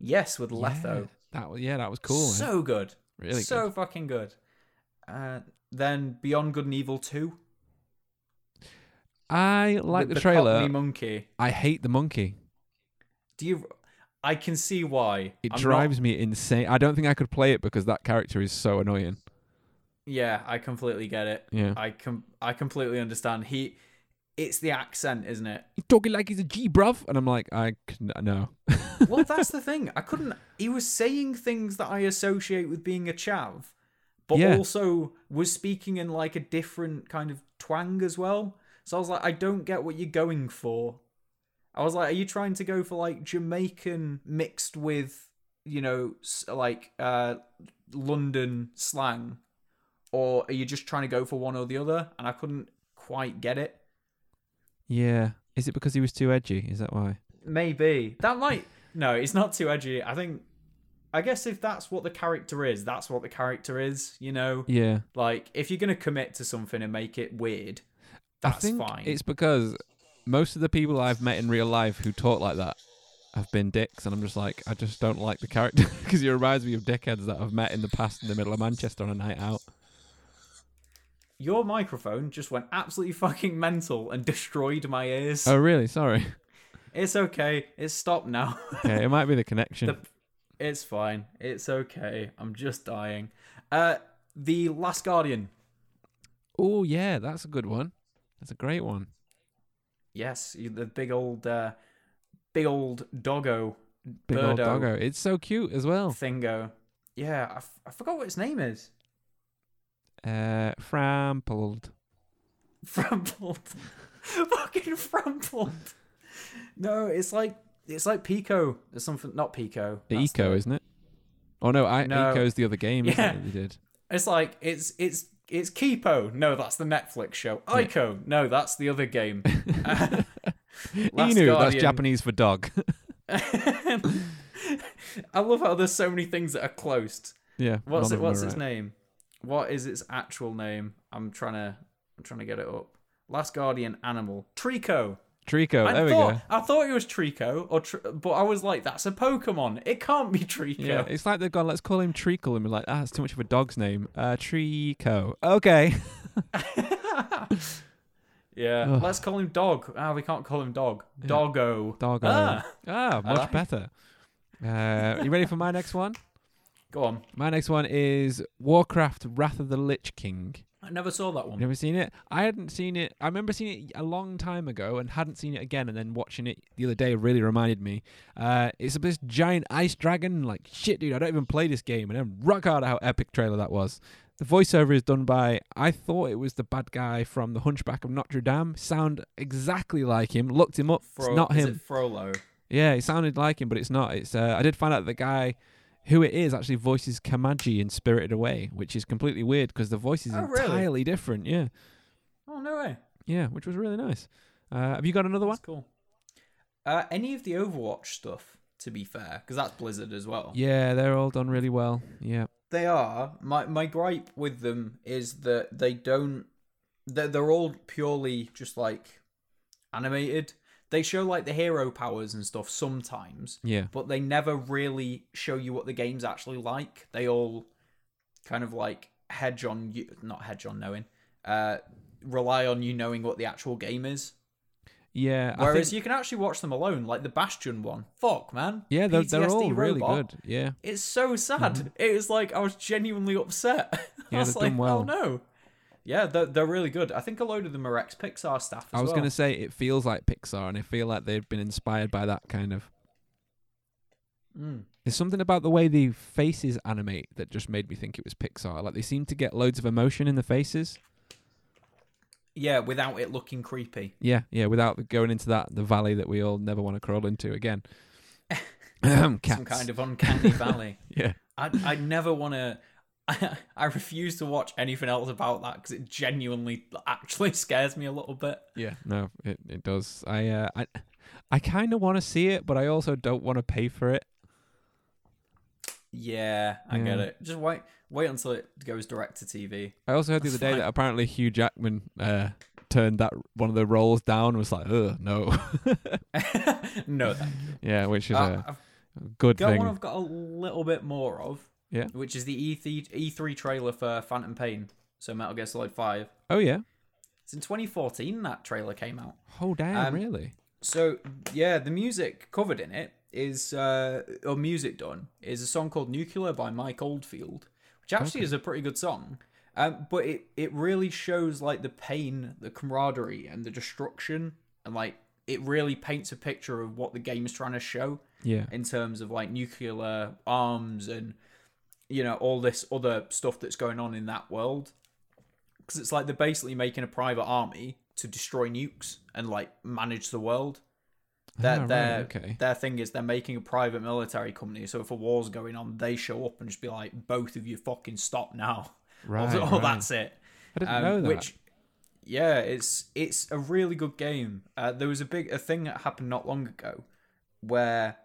Yes, with Letho. Yeah, that was yeah, that was cool. So eh? good, really, so good. fucking good. Uh, then Beyond Good and Evil two. I like the, the trailer. Cockney monkey. I hate the monkey. Do you? I can see why. It I'm drives not... me insane. I don't think I could play it because that character is so annoying. Yeah, I completely get it. Yeah, I com- I completely understand. He, it's the accent, isn't it? He's talking like he's a G, bruv, and I'm like, I can, no. Well, that's the thing. I couldn't. He was saying things that I associate with being a chav, but yeah. also was speaking in like a different kind of twang as well. So I was like, I don't get what you're going for. I was like, are you trying to go for like Jamaican mixed with, you know, like uh, London slang? Or are you just trying to go for one or the other? And I couldn't quite get it. Yeah. Is it because he was too edgy? Is that why? Maybe. That might... No, it's not too edgy. I think... I guess if that's what the character is, that's what the character is, you know? Yeah. Like, if you're going to commit to something and make it weird, that's I think fine. It's because most of the people I've met in real life who talk like that have been dicks, and I'm just like, I just don't like the character because he reminds me of dickheads that I've met in the past in the middle of Manchester on a night out. Your microphone just went absolutely fucking mental and destroyed my ears. Oh, really? Sorry. It's okay. It's stopped now. Okay, it might be the connection. The, it's fine. It's okay. I'm just dying. Uh, The Last Guardian. Oh, yeah. That's a good one. That's a great one. Yes. The big old, uh, big old doggo. Big birdo old doggo. It's so cute as well. Thingo. Yeah. I, f- I forgot what its name is. Uh, Frampled. Frampled. Fucking Frampled. No, it's like it's like Pico or something. Not Pico. The Eco, the... isn't it? Oh no, I no. Eco's the other game. Yeah, isn't it, you did. It's like it's it's it's Kipo. No, that's the Netflix show. Ico. Yeah. No, that's the other game. uh, Inu. That's Japanese for dog. I love how there's so many things that are close. Yeah. What's it? What's its right. name? What is its actual name? I'm trying to I'm trying to get it up. Last Guardian Animal. Trico. Trico, I there thought, we go. I thought it was Trico, or tr- but I was like, that's a Pokemon. It can't be Trico. Yeah, it's like they've gone, let's call him Treacle, and we're like, ah, it's too much of a dog's name. Uh, Trico. Okay. Yeah, Ugh. Let's call him Dog. Ah, we can't call him Dog. Yeah. Doggo. Doggo. Ah, ah much like. better. Uh, you ready for my next one? Go on. My next one is Warcraft Wrath of the Lich King. I never saw that one. Never seen it? I hadn't seen it. I remember seeing it a long time ago and hadn't seen it again, and then watching it the other day really reminded me. Uh, it's this giant ice dragon. Like, shit, dude, I don't even play this game. And I'm rock hard at how epic trailer that was. The voiceover is done by, I thought it was the bad guy from The Hunchback of Notre Dame. Sound exactly like him. Looked him up. Fro- it's not him. Is it Frollo? Yeah, it sounded like him, but it's not. It's. Uh, I did find out the guy... who it is actually voices Kamaji in Spirited Away, which is completely weird because the voice is oh, entirely really? different. Yeah. Oh, no way. Yeah, which was really nice. Uh, have you got another that's one? Cool. Uh, any of the Overwatch stuff, to be fair, because that's Blizzard as well. Yeah, they're all done really well. Yeah. They are. My my gripe with them is that they don't... They're, they're all purely just, like, animated. They show, like, the hero powers and stuff sometimes. Yeah. But they never really show you what the game's actually like. They all kind of, like, hedge on you... Not hedge on knowing. Uh, rely on you knowing what the actual game is. Yeah. Whereas I think... you can actually watch them alone. Like, the Bastion one. Fuck, man. Yeah, they're, they're all really robot. good. Yeah. It's so sad. Mm-hmm. It was like, I was genuinely upset. Yeah, I was like, done well. oh, no. Yeah, they're, they're really good. I think a load of them are ex-Pixar staff as well. I was well. going to say, it feels like Pixar, and I feel like they've been inspired by that kind of... Mm. There's something about the way the faces animate that just made me think it was Pixar. Like, they seem to get loads of emotion in the faces. Yeah, without it looking creepy. Yeah, yeah, without going into that, the valley that we all never want to crawl into again. Some kind of uncanny valley. Yeah. I I never want to... I refuse to watch anything else about that because it genuinely actually scares me a little bit. Yeah, no, it, it does. I uh, I, I kind of want to see it, but I also don't want to pay for it. Yeah, I yeah. get it. Just wait wait until it goes direct to T V. I also heard the That's other day fine. that apparently Hugh Jackman uh, turned that one of the rolls down and was like, ugh, no. No, thank you. Yeah, which is uh, a I've good got thing. One I've got a little bit more of, yeah, which is the E three trailer for Phantom Pain, so Metal Gear Solid five. Oh, yeah. It's in twenty fourteen that trailer came out. Oh, damn, um, really? So, yeah, the music covered in it is, uh, or music done, is a song called Nuclear by Mike Oldfield, which actually okay. is a pretty good song. Um, but it, it really shows, like, the pain, the camaraderie, and the destruction. And, like, it really paints a picture of what the game's trying to show. Yeah. In terms of, like, nuclear arms and, you know, all this other stuff that's going on in that world. Because it's like they're basically making a private army to destroy nukes and, like, manage the world. Their, oh, their, right, okay. their thing is they're making a private military company. So if a war's going on, they show up and just be like, both of you fucking stop now. Right, oh, right. That's it. I didn't um, know that. Which, yeah, it's it's a really good game. Uh, there was a big a thing that happened not long ago where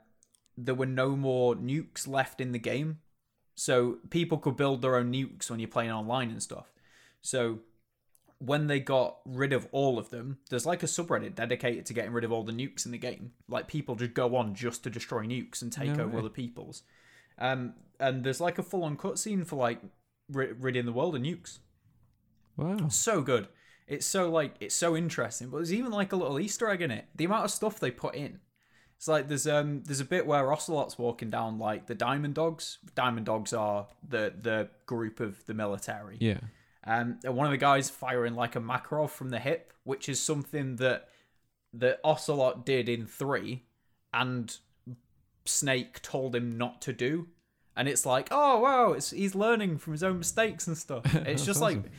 there were no more nukes left in the game, so people could build their own nukes when you're playing online and stuff. So when they got rid of all of them, there's like a subreddit dedicated to getting rid of all the nukes in the game. Like, people just go on just to destroy nukes and take no over way. Other people's. Um, and there's like a full-on cutscene for like. Ridding the world of nukes. Wow. So good. It's so like it's so interesting. But there's even like a little Easter egg in it. The amount of stuff they put in. It's like there's um there's a bit where Ocelot's walking down like the Diamond Dogs. Diamond Dogs are the the group of the military. Yeah. Um and one of the guys firing like a Makarov from the hip, which is something that that Ocelot did in three and Snake told him not to do. And it's like, oh, wow, it's, he's learning from his own mistakes and stuff. It's just awesome. Like,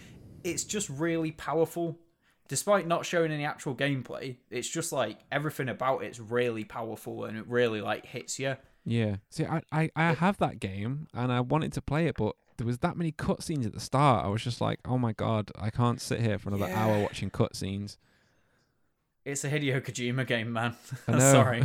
it's just really powerful. Despite not showing any actual gameplay, it's just like everything about it's really powerful and it really like hits you. Yeah. See, I, I, I have that game and I wanted to play it, but there was that many cutscenes at the start. I was just like, oh my God, I can't sit here for another yeah. hour watching cutscenes. It's a Hideo Kojima game, man. I'm sorry.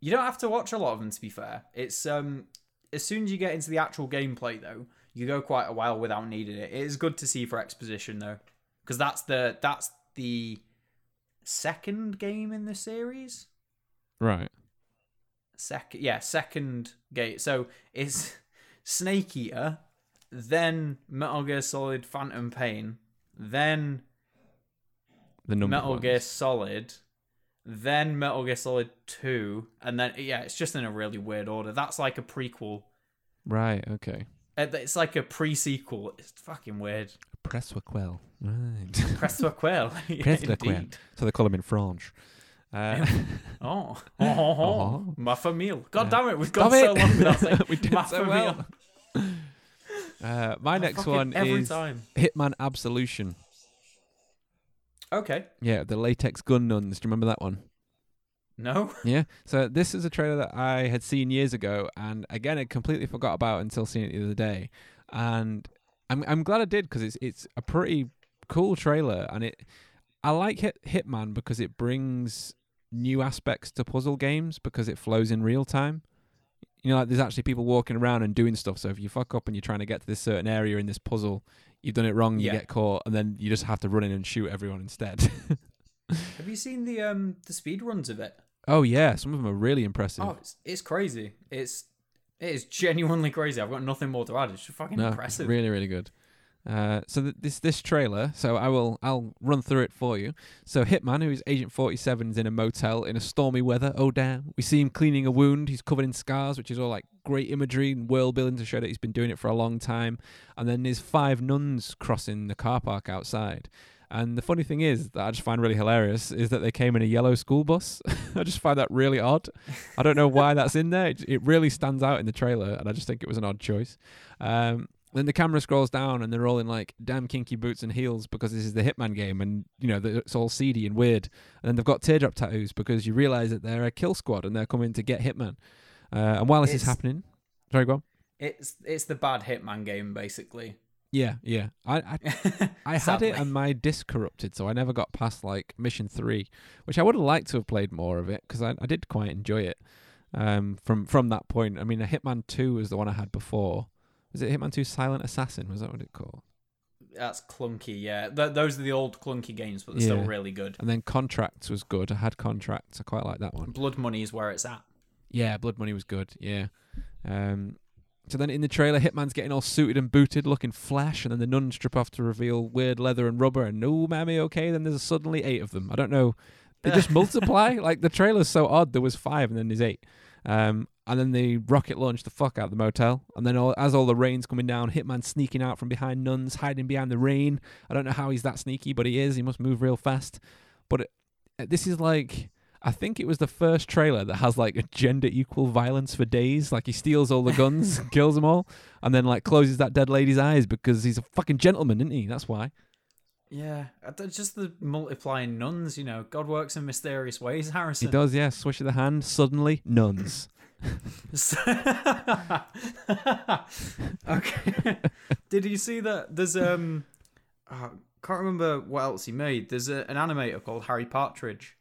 You don't have to watch a lot of them, to be fair. It's, um... As soon as you get into the actual gameplay, though, you go quite a while without needing it. It is good to see for exposition, though, because that's the that's the second game in the series, right? Second, yeah, second game. So it's Snake Eater, then Metal Gear Solid Phantom Pain, then the number Metal ones. Gear Solid. Then Metal Gear Solid two, and then, yeah, it's just in a really weird order. That's like a prequel. Right, okay. It's like a pre-sequel. It's fucking weird. Pressequel. Right. Pressequel. Yeah, Pressequel. So they call him in French. Uh... oh. Oh, oh, oh. oh. Ma famille. God yeah. damn it, we've gone so long without saying we did Ma so famille. Well. uh, my I next one is time. Hitman Absolution. Okay. Yeah, the latex gun nuns. Do you remember that one? No. Yeah. So this is a trailer that I had seen years ago, and again, I completely forgot about until seeing it the other day. And I'm I'm glad I did because it's it's a pretty cool trailer, and it I like Hit, Hitman because it brings new aspects to puzzle games because it flows in real time. You know, like there's actually people walking around and doing stuff. So if you fuck up and you're trying to get to this certain area in this puzzle, you've done it wrong, you yeah. get caught, and then you just have to run in and shoot everyone instead. Have you seen the um the speed runs of it? Oh yeah, some of them are really impressive. Oh, it's, it's crazy. It's it is genuinely crazy. I've got nothing more to add. It's just fucking no, impressive. Really, really good. Uh, so th- this this trailer. So I will I'll run through it for you. So Hitman, who is Agent forty-seven, is in a motel in a stormy weather. Oh damn! We see him cleaning a wound. He's covered in scars, which is all like great imagery and world building to show that he's been doing it for a long time. And then there's five nuns crossing the car park outside. And the funny thing is that I just find really hilarious is that they came in a yellow school bus. I just find that really odd. I don't know why that's in there. It, it really stands out in the trailer, and I just think it was an odd choice. Um, Then the camera scrolls down and they're all in like damn kinky boots and heels because this is the Hitman game and, you know, it's all seedy and weird. And then they've got teardrop tattoos because you realise that they're a kill squad and they're coming to get Hitman. Uh, and while this it's, is happening... Sorry, go on. It's, it's the bad Hitman game, basically. Yeah, yeah. I I, I had it and my disc corrupted, so I never got past like Mission three, which I would have liked to have played more of it because I, I did quite enjoy it um, from, from that point. I mean, Hitman two was the one I had before. Was it Hitman two Silent Assassin? Was that what it called? That's clunky, yeah. Th- those are the old clunky games, but they're yeah. still really good. And then Contracts was good. I had Contracts. I quite like that one. Blood Money is where it's at. Yeah, Blood Money was good, yeah. Um, so then in the trailer, Hitman's getting all suited and booted, looking flash, and then the nuns strip off to reveal weird leather and rubber, and no, mammy, okay, then there's suddenly eight of them. I don't know. They just multiply. Like, the trailer's so odd. There was five, and then there's eight. Um, and then they rocket launch the fuck out of the motel. And then all, as all the rain's coming down, Hitman's sneaking out from behind nuns, hiding behind the rain. I don't know how he's that sneaky, but he is. He must move real fast. But it, this is like... I think it was the first trailer that has, like, a gender equal violence for days. Like, he steals all the guns, kills them all, and then, like, closes that dead lady's eyes because he's a fucking gentleman, isn't he? That's why. Yeah. Just the multiplying nuns, you know. God works in mysterious ways, Harrison. He does, yeah. Swish of the hand, suddenly, nuns. Okay. Did you see that? There's, um... I can't remember what else he made. There's a, an animator called Harry Partridge.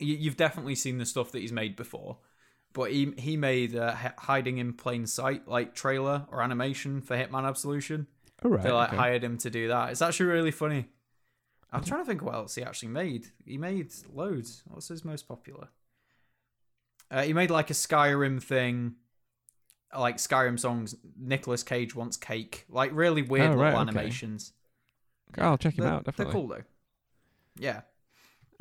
You've definitely seen the stuff that he's made before, but he he made a hiding in plain sight like trailer or animation for Hitman Absolution. All right, they like okay. hired him to do that. It's actually really funny. I'm trying to think what else he actually made. He made loads. What's his most popular? Uh, he made like a Skyrim thing, like Skyrim songs. Nicolas Cage wants cake. Like really weird oh, right, little okay. animations. Okay, I'll check him they're, out. Definitely, they're cool though. Yeah.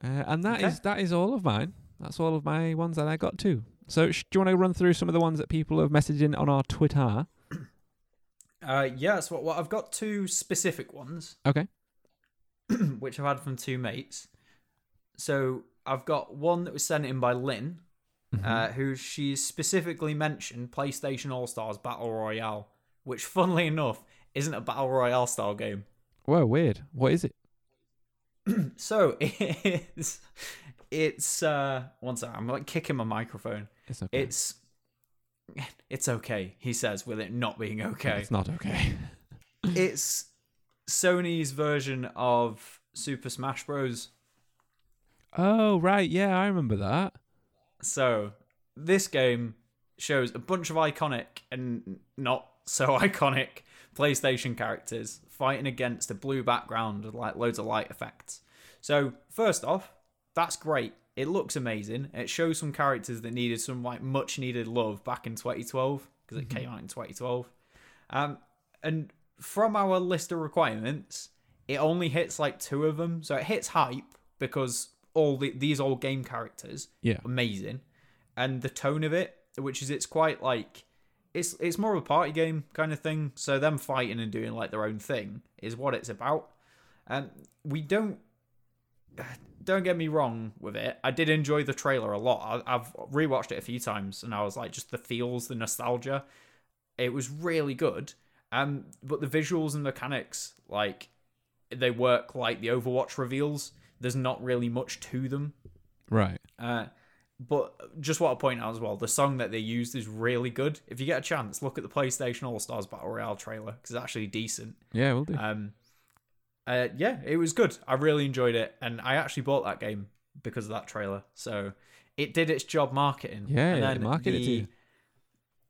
Uh, and that okay. is that is all of mine. That's all of my ones that I got too. So sh- do you want to run through some of the ones that people have messaged in on our Twitter? Uh, yes. Well, well, I've got two specific ones. Okay. Which I've had from two mates. So I've got one that was sent in by Lynn, mm-hmm. uh, who she specifically mentioned PlayStation All-Stars Battle Royale, which funnily enough isn't a Battle Royale style game. Whoa, weird. What is it? So it's it's uh one second, I'm like kicking my microphone. It's okay. It's it's okay, he says, with it not being okay. It's not okay. It's Sony's version of Super Smash Bros. Oh right, yeah, I remember that. So this game shows a bunch of iconic and not so iconic PlayStation characters fighting against a blue background with like loads of light effects. So first off, that's great. It looks amazing. It shows some characters that needed some like much needed love back in twenty twelve because it mm-hmm. came out in twenty twelve. Um, and from our list of requirements, it only hits like two of them. So it hits hype because all the, these old game characters, yeah, amazing, and the tone of it, which is it's quite like. It's it's more of a party game kind of thing. So them fighting and doing like their own thing is what it's about. And we don't don't get me wrong with it. I did enjoy the trailer a lot. I, I've rewatched it a few times, and I was like, just the feels, the nostalgia. It was really good. Um, but the visuals and mechanics, like they work like the Overwatch reveals. There's not really much to them, right? Uh. But just want to point out as well, the song that they used is really good. If you get a chance, look at the PlayStation All-Stars Battle Royale trailer, because it's actually decent. Yeah, we'll do. Um, uh, yeah, it was good. I really enjoyed it, and I actually bought that game because of that trailer. So it did its job marketing. Yeah, and then it marketed the, it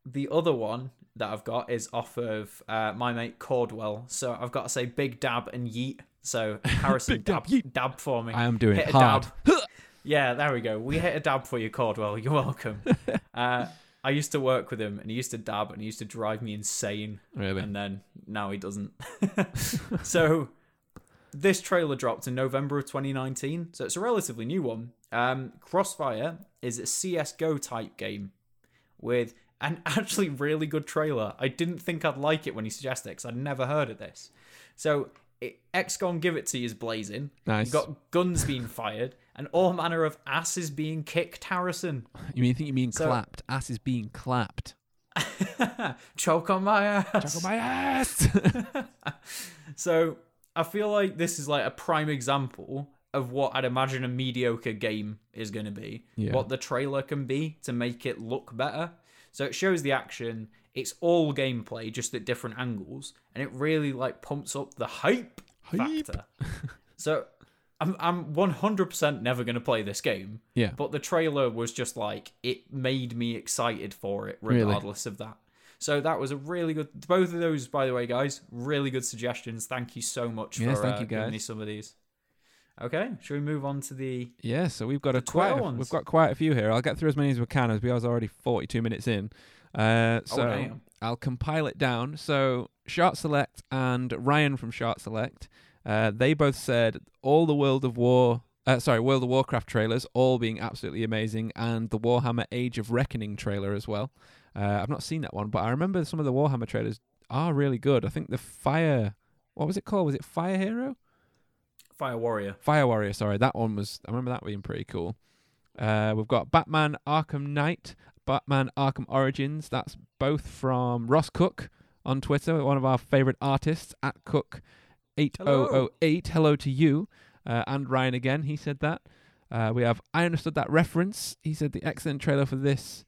the other one that I've got is off of uh, my mate Cordwell. So I've got to say big dab and yeet. So Harrison, dab, yeet. dab for me. I am doing Hit hard. A dab. Yeah, there we go. We hit a dab for you, Cordwell. You're welcome. uh, I used to work with him, and he used to dab, and he used to drive me insane. Really? And then now he doesn't. So this trailer dropped in November of twenty nineteen, so it's a relatively new one. Um, Crossfire is a C S G O type game with an actually really good trailer. I didn't think I'd like it when he suggested it, because I'd never heard of this. So it, X COM Give It To You is blazing. Nice. You've got guns being fired. And all manner of ass is being kicked, Harrison. You mean you think you mean so, clapped? Ass is being clapped. Choke on my ass. Choke on my ass. So I feel like this is like a prime example of what I'd imagine a mediocre game is going to be. Yeah. What the trailer can be to make it look better. So it shows the action. It's all gameplay, just at different angles, and it really like pumps up the hype, hype. factor. So. I'm I'm one hundred percent never going to play this game. Yeah. But the trailer was just like, it made me excited for it regardless really? of that. So that was a really good, both of those, by the way, guys, really good suggestions. Thank you so much yes, for thank uh, you guys. giving me some of these. Okay, should we move on to the yeah? So we've got a quite a, we've got quite a few here. I'll get through as many as we can, as we are already forty-two minutes in. Uh, so okay. I'll compile it down. So Shart Select and Ryan from Shart Select, uh, they both said all the World of War, uh, sorry, World of Warcraft trailers, all being absolutely amazing, and the Warhammer Age of Reckoning trailer as well. Uh, I've not seen that one, but I remember some of the Warhammer trailers are really good. I think the Fire, what was it called? Was it Fire Hero? Fire Warrior. Fire Warrior, sorry. That one was... I remember that being pretty cool. Uh, we've got Batman Arkham Knight, Batman Arkham Origins. That's both from Ross Cook on Twitter, one of our favourite artists, at Cook eight oh oh eight. Hello, Hello to you. Uh, and Ryan again, he said that. Uh, we have I Understood That Reference. He said the excellent trailer for this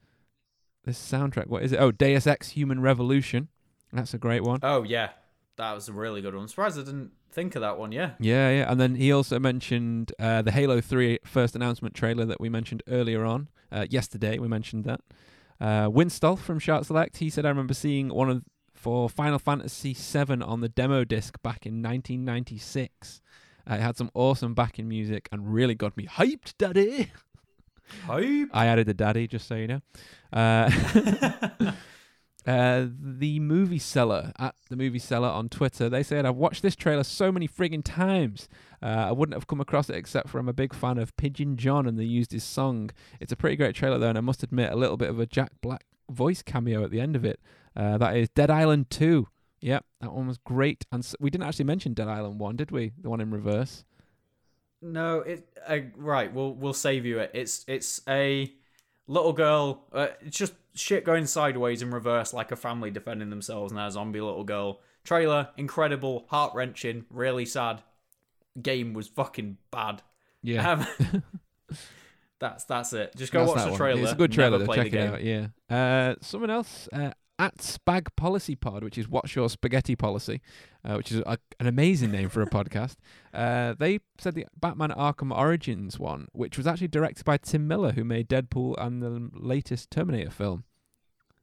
this soundtrack. What is it? Oh, Deus Ex Human Revolution. That's a great one. Oh, yeah. That was a really good one. I'm surprised I didn't think of that one, yeah. Yeah, yeah. And then he also mentioned uh, the Halo three first announcement trailer that we mentioned earlier on. Uh, yesterday, we mentioned that. Uh, Winstolf from Shart Select, he said, I remember seeing one of for Final Fantasy seven on the demo disc back in nineteen ninety-six. Uh, it had some awesome backing music and really got me hyped, daddy. Hyped? I added the daddy, just so you know. Uh Uh, the Movie Seller, at The Movie Seller on Twitter, they said, I've watched this trailer so many friggin' times. Uh, I wouldn't have come across it except for I'm a big fan of Pigeon John and they used his song. It's a pretty great trailer though, and I must admit a little bit of a Jack Black voice cameo at the end of it. Uh, that is Dead Island two. Yep, that one was great. And so, we didn't actually mention Dead Island one, did we? The one in reverse. No, it uh, right, we'll we'll save you it. It's, it's a... little girl, uh, it's just shit going sideways in reverse like a family defending themselves and a zombie little girl. Trailer, incredible, heart-wrenching, really sad. Game was fucking bad. Yeah. Um, that's that's it. Just go that's watch the one. trailer. It's a good trailer. Play Check the it game. out, yeah. Uh, someone else, uh, at Spag Policy Pod, which is What's Your Spaghetti Policy, uh, which is a, an amazing name for a podcast, uh, they said the Batman Arkham Origins one, which was actually directed by Tim Miller, who made Deadpool and the latest Terminator film.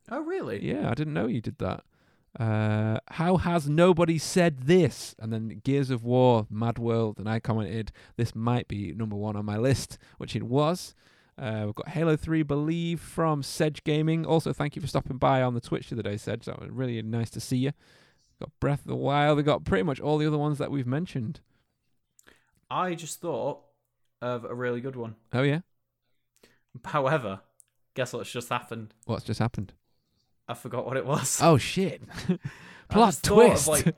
Oh, really? Yeah, I didn't know you did that. Uh, how has nobody said this? And then Gears of War, Mad World, and I commented, this might be number one on my list, which it was. Uh, we've got Halo three Believe from Sedge Gaming. Also, thank you for stopping by on the Twitch the other day, Sedge. That was really nice to see you. We've got Breath of the Wild. We've got pretty much all the other ones that we've mentioned. I just thought of a really good one. Oh, yeah? However, guess what's just happened? What's just happened? I forgot what it was. Oh, shit. Plot twist. Like,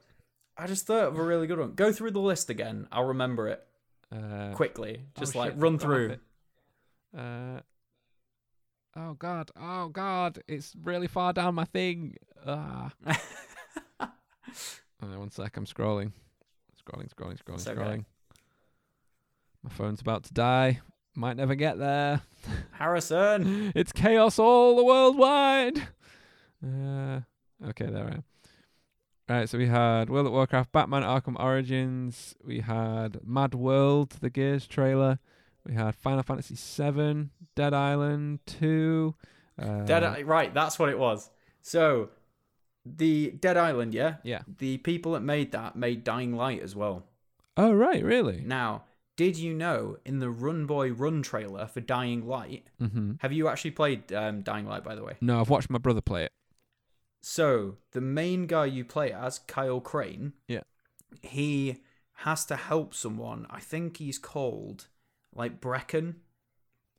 I just thought of a really good one. Go through the list again. I'll remember it uh, quickly. Just oh, like shit, run through. Uh oh god oh god it's really far down my thing. Ah. uh, one sec, I'm scrolling, scrolling, scrolling, scrolling, so scrolling. Good. My phone's about to die. Might never get there. Harrison, it's chaos all the world wide. Uh, okay, there I am. Right, so we had World of Warcraft, Batman Arkham Origins. We had Mad World, the Gears trailer. We had Final Fantasy seven, Dead Island two. Uh... Dead, right, that's what it was. So, the Dead Island, yeah? Yeah. The people that made that made Dying Light as well. Oh, right, really? Now, did you know in the Run Boy Run trailer for Dying Light, mm-hmm. have you actually played um, Dying Light, by the way? No, I've watched my brother play it. So, the main guy you play as, Kyle Crane, yeah, he has to help someone. I think he's called... like Brecken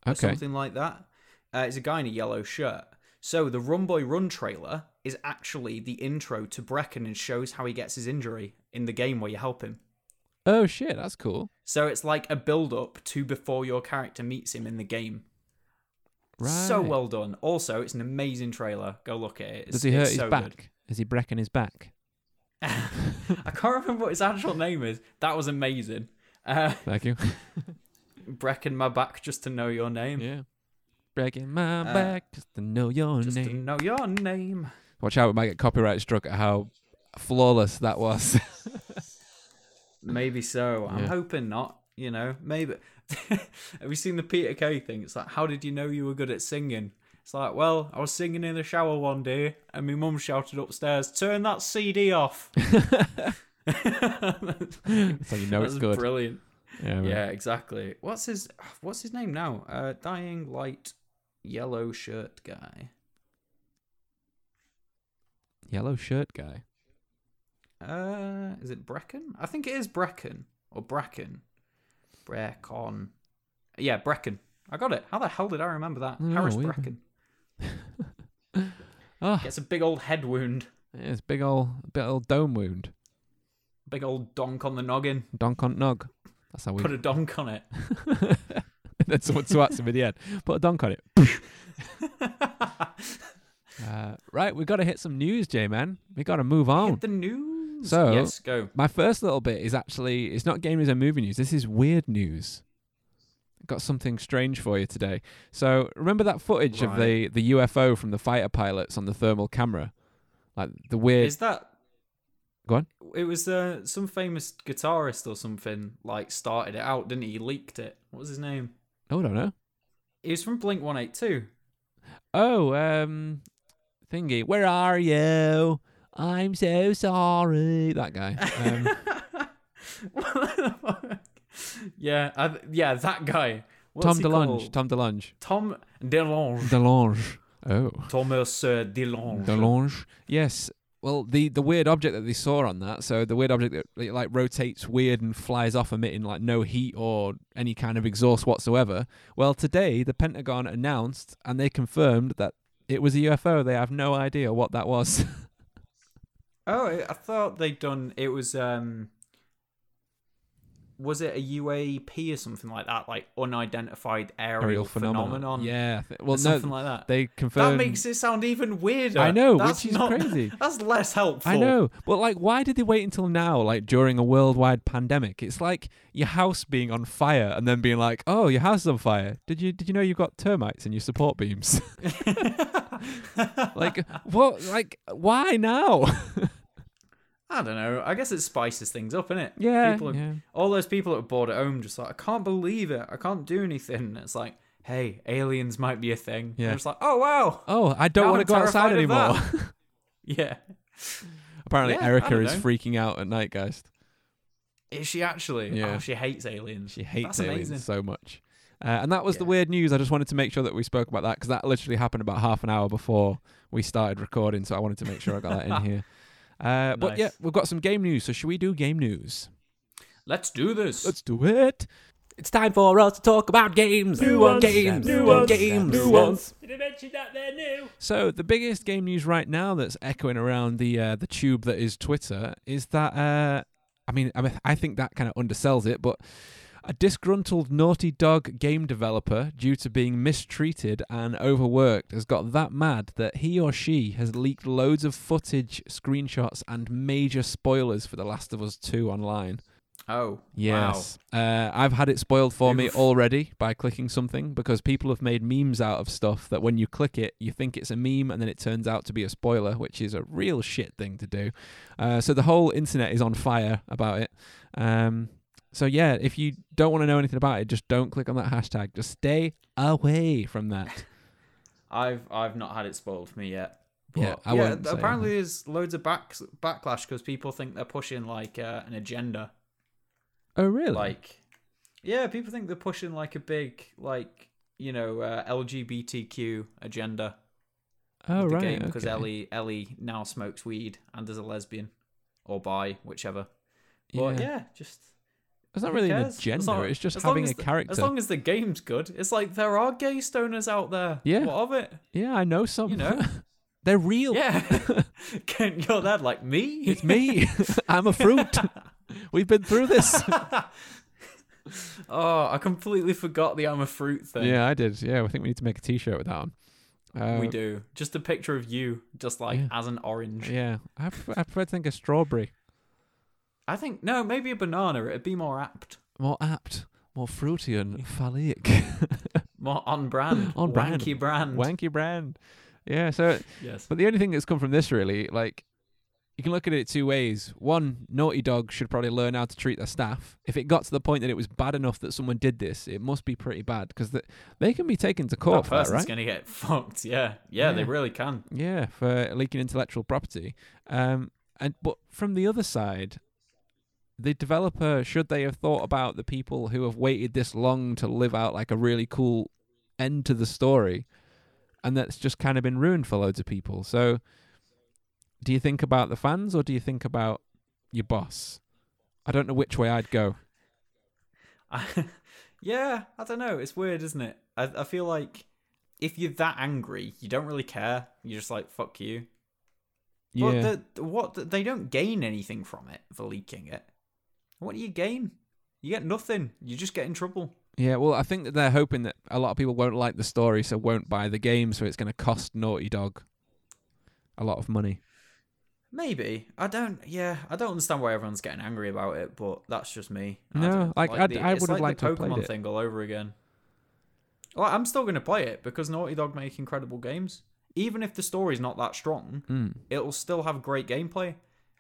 or okay. something like that. Uh, it's a guy in a yellow shirt. So the Run Boy Run trailer is actually the intro to Brecken and shows how he gets his injury in the game where you help him. Oh, shit, that's cool. So it's like a build-up to before your character meets him in the game. Right. So well done. Also, it's an amazing trailer. Go look at it. It's, Does he hurt his so back? Good. Is he Brecken his back? I can't remember what his actual name is. That was amazing. Uh, Thank you. Breaking my back just to know your name. Yeah. Breaking my uh, back just to know your just name. Just to know your name. Watch out, we might get copyright struck at how flawless that was. Maybe so. I'm yeah. hoping not. You know, maybe. Have you seen the Peter Kay thing? It's like, how did you know you were good at singing? It's like, well, I was singing in the shower one day and my mum shouted upstairs, turn that C D off. So you know it's good. Brilliant. Yeah, yeah, exactly. What's his What's his name now? Uh, dying light yellow shirt guy. Yellow shirt guy. Uh, is it Brecken? I think it is Brecken or Bracken. Breckon. Yeah, Brecken. I got it. How the hell did I remember that? No, Harris Brecken. Oh. Gets a big old head wound. It's big old, big old dome wound. Big old donk on the noggin. Donk on nog. That's how we put a donk on it. Then someone swats him in the head. Put a donk on it. uh, right, we got to hit some news, J-Man. We got to move on. Hit the news. So yes, go. My first little bit is actually it's not game news and movie news. This is weird news. Got something strange for you today. So remember that footage right. of the the U F O from the fighter pilots on the thermal camera, like the weird. Is that? Go on. It was uh, some famous guitarist or something like started it out, didn't he? He leaked it. What was his name? Oh, I don't know. He was from Blink one eighty-two. Oh, um, thingy. Where are you? I'm so sorry. That guy. Um, what the fuck? Yeah, I, yeah, that guy. What's Tom DeLonge. Called? Tom DeLonge. Tom DeLonge. DeLonge. Oh. Thomas uh, DeLonge. DeLonge. Yes. Well, the, the weird object that they saw on that, so the weird object that like rotates weird and flies off, emitting like no heat or any kind of exhaust whatsoever. Well, today the Pentagon announced and they confirmed that it was a U F O. They have no idea what that was. Oh, I thought they'd done. It was. Um... Was it a U A P or something like that, like unidentified aerial, aerial phenomenon. phenomenon? Yeah, well, no, something like that. They confirmed that makes it sound even weirder. I know, that's which is not, crazy. That's less helpful. I know, but like, why did they wait until now? Like during a worldwide pandemic, it's like your house being on fire and then being like, "Oh, your house is on fire. Did you did you know you've got termites in your support beams?" Like what? Like why now? I don't know. I guess it spices things up, innit? Yeah, people are, yeah. All those people that are bored at home just like, I can't believe it. I can't do anything. And it's like, hey, aliens might be a thing. Yeah. And it's like, oh, wow. Oh, I don't want to go outside anymore. Yeah. Apparently yeah, Erica is know. freaking out at night, guys. Is she actually? Yeah. Oh, she hates aliens. She hates That's aliens amazing. so much. Uh, and that was yeah. the weird news. I just wanted to make sure that we spoke about that because that literally happened about half an hour before we started recording. So I wanted to make sure I got that in here. Uh, nice. But yeah, we've got some game news, so should we do game news? Let's do this. Let's do it. It's time for us to talk about games. New ones. Games. New ones. Games. New ones. Did I mention that they're new? So the biggest game news right now that's echoing around the uh, the tube that is Twitter is that, uh, I mean, I mean, I think that kind of undersells it, but a disgruntled Naughty Dog game developer, due to being mistreated and overworked, has got that mad that he or she has leaked loads of footage, screenshots, and major spoilers for The Last of Us two online. Oh, yes. Wow. Uh, I've had it spoiled for Oof. me already by clicking something because people have made memes out of stuff that when you click it, you think it's a meme and then it turns out to be a spoiler, which is a real shit thing to do. Uh, so the whole internet is on fire about it. Um... So yeah, if you don't want to know anything about it, just don't click on that hashtag. Just stay away from that. I've I've not had it spoiled for me yet. But yeah, I yeah, won't th- apparently there's loads of back backlash because people think they're pushing like uh, an agenda. Oh really? Like, yeah, people think they're pushing like a big like you know uh, L G B T Q agenda. Oh with right. The game, okay. Because Ellie Ellie now smokes weed and is a lesbian or bi, whichever. But yeah, yeah just. It's not really an agenda, long, it's just having a the, character. As long as the game's good. It's like, there are gay stoners out there. Yeah. What of it? Yeah, I know some. You know? They're real. Yeah. You're there like, me? It's me. I'm a fruit. We've been through this. Oh, I completely forgot the I'm a fruit thing. Yeah, I did. Yeah, I think we need to make a t-shirt with that on. Uh, we do. Just a picture of you, just like, yeah. as an orange. Yeah. I prefer, I prefer to think a strawberry. I think, no, maybe a banana. It'd be more apt. More apt. More fruity and phallic. More on brand. On brand. Wanky brand. Wanky brand. Yeah, so... Yes. But the only thing that's come from this, really, like, You can look at it two ways. One, Naughty Dog should probably learn how to treat their staff. If it got to the point that it was bad enough that someone did this, it must be pretty bad, because the, they can be taken to court for that, right? That person's going to get fucked, yeah. yeah. Yeah, they really can. Yeah, for leaking intellectual property. Um, and but from the other side, the developer, should they have thought about the people who have waited this long to live out like a really cool end to the story, and that's just kind of been ruined for loads of people? So do you think about the fans or do you think about your boss? I don't know which way I'd go. I, yeah, I don't know. It's weird, isn't it? I, I feel like if you're that angry, you don't really care. You're just like, fuck you. Yeah. But the, what, they don't gain anything from it for leaking it. What do you gain? You get nothing. You just get in trouble. Yeah, well, I think that they're hoping that a lot of people won't like the story, so won't buy the game, so it's going to cost Naughty Dog a lot of money. Maybe. I don't, yeah, I don't understand why everyone's getting angry about it, but that's just me. No, I like, like I'd, the, I would have like liked the to play it. It's like the Pokemon thing all over again. Well, I'm still going to play it, because Naughty Dog make incredible games. Even if the story's not that strong, mm. it'll still have great gameplay.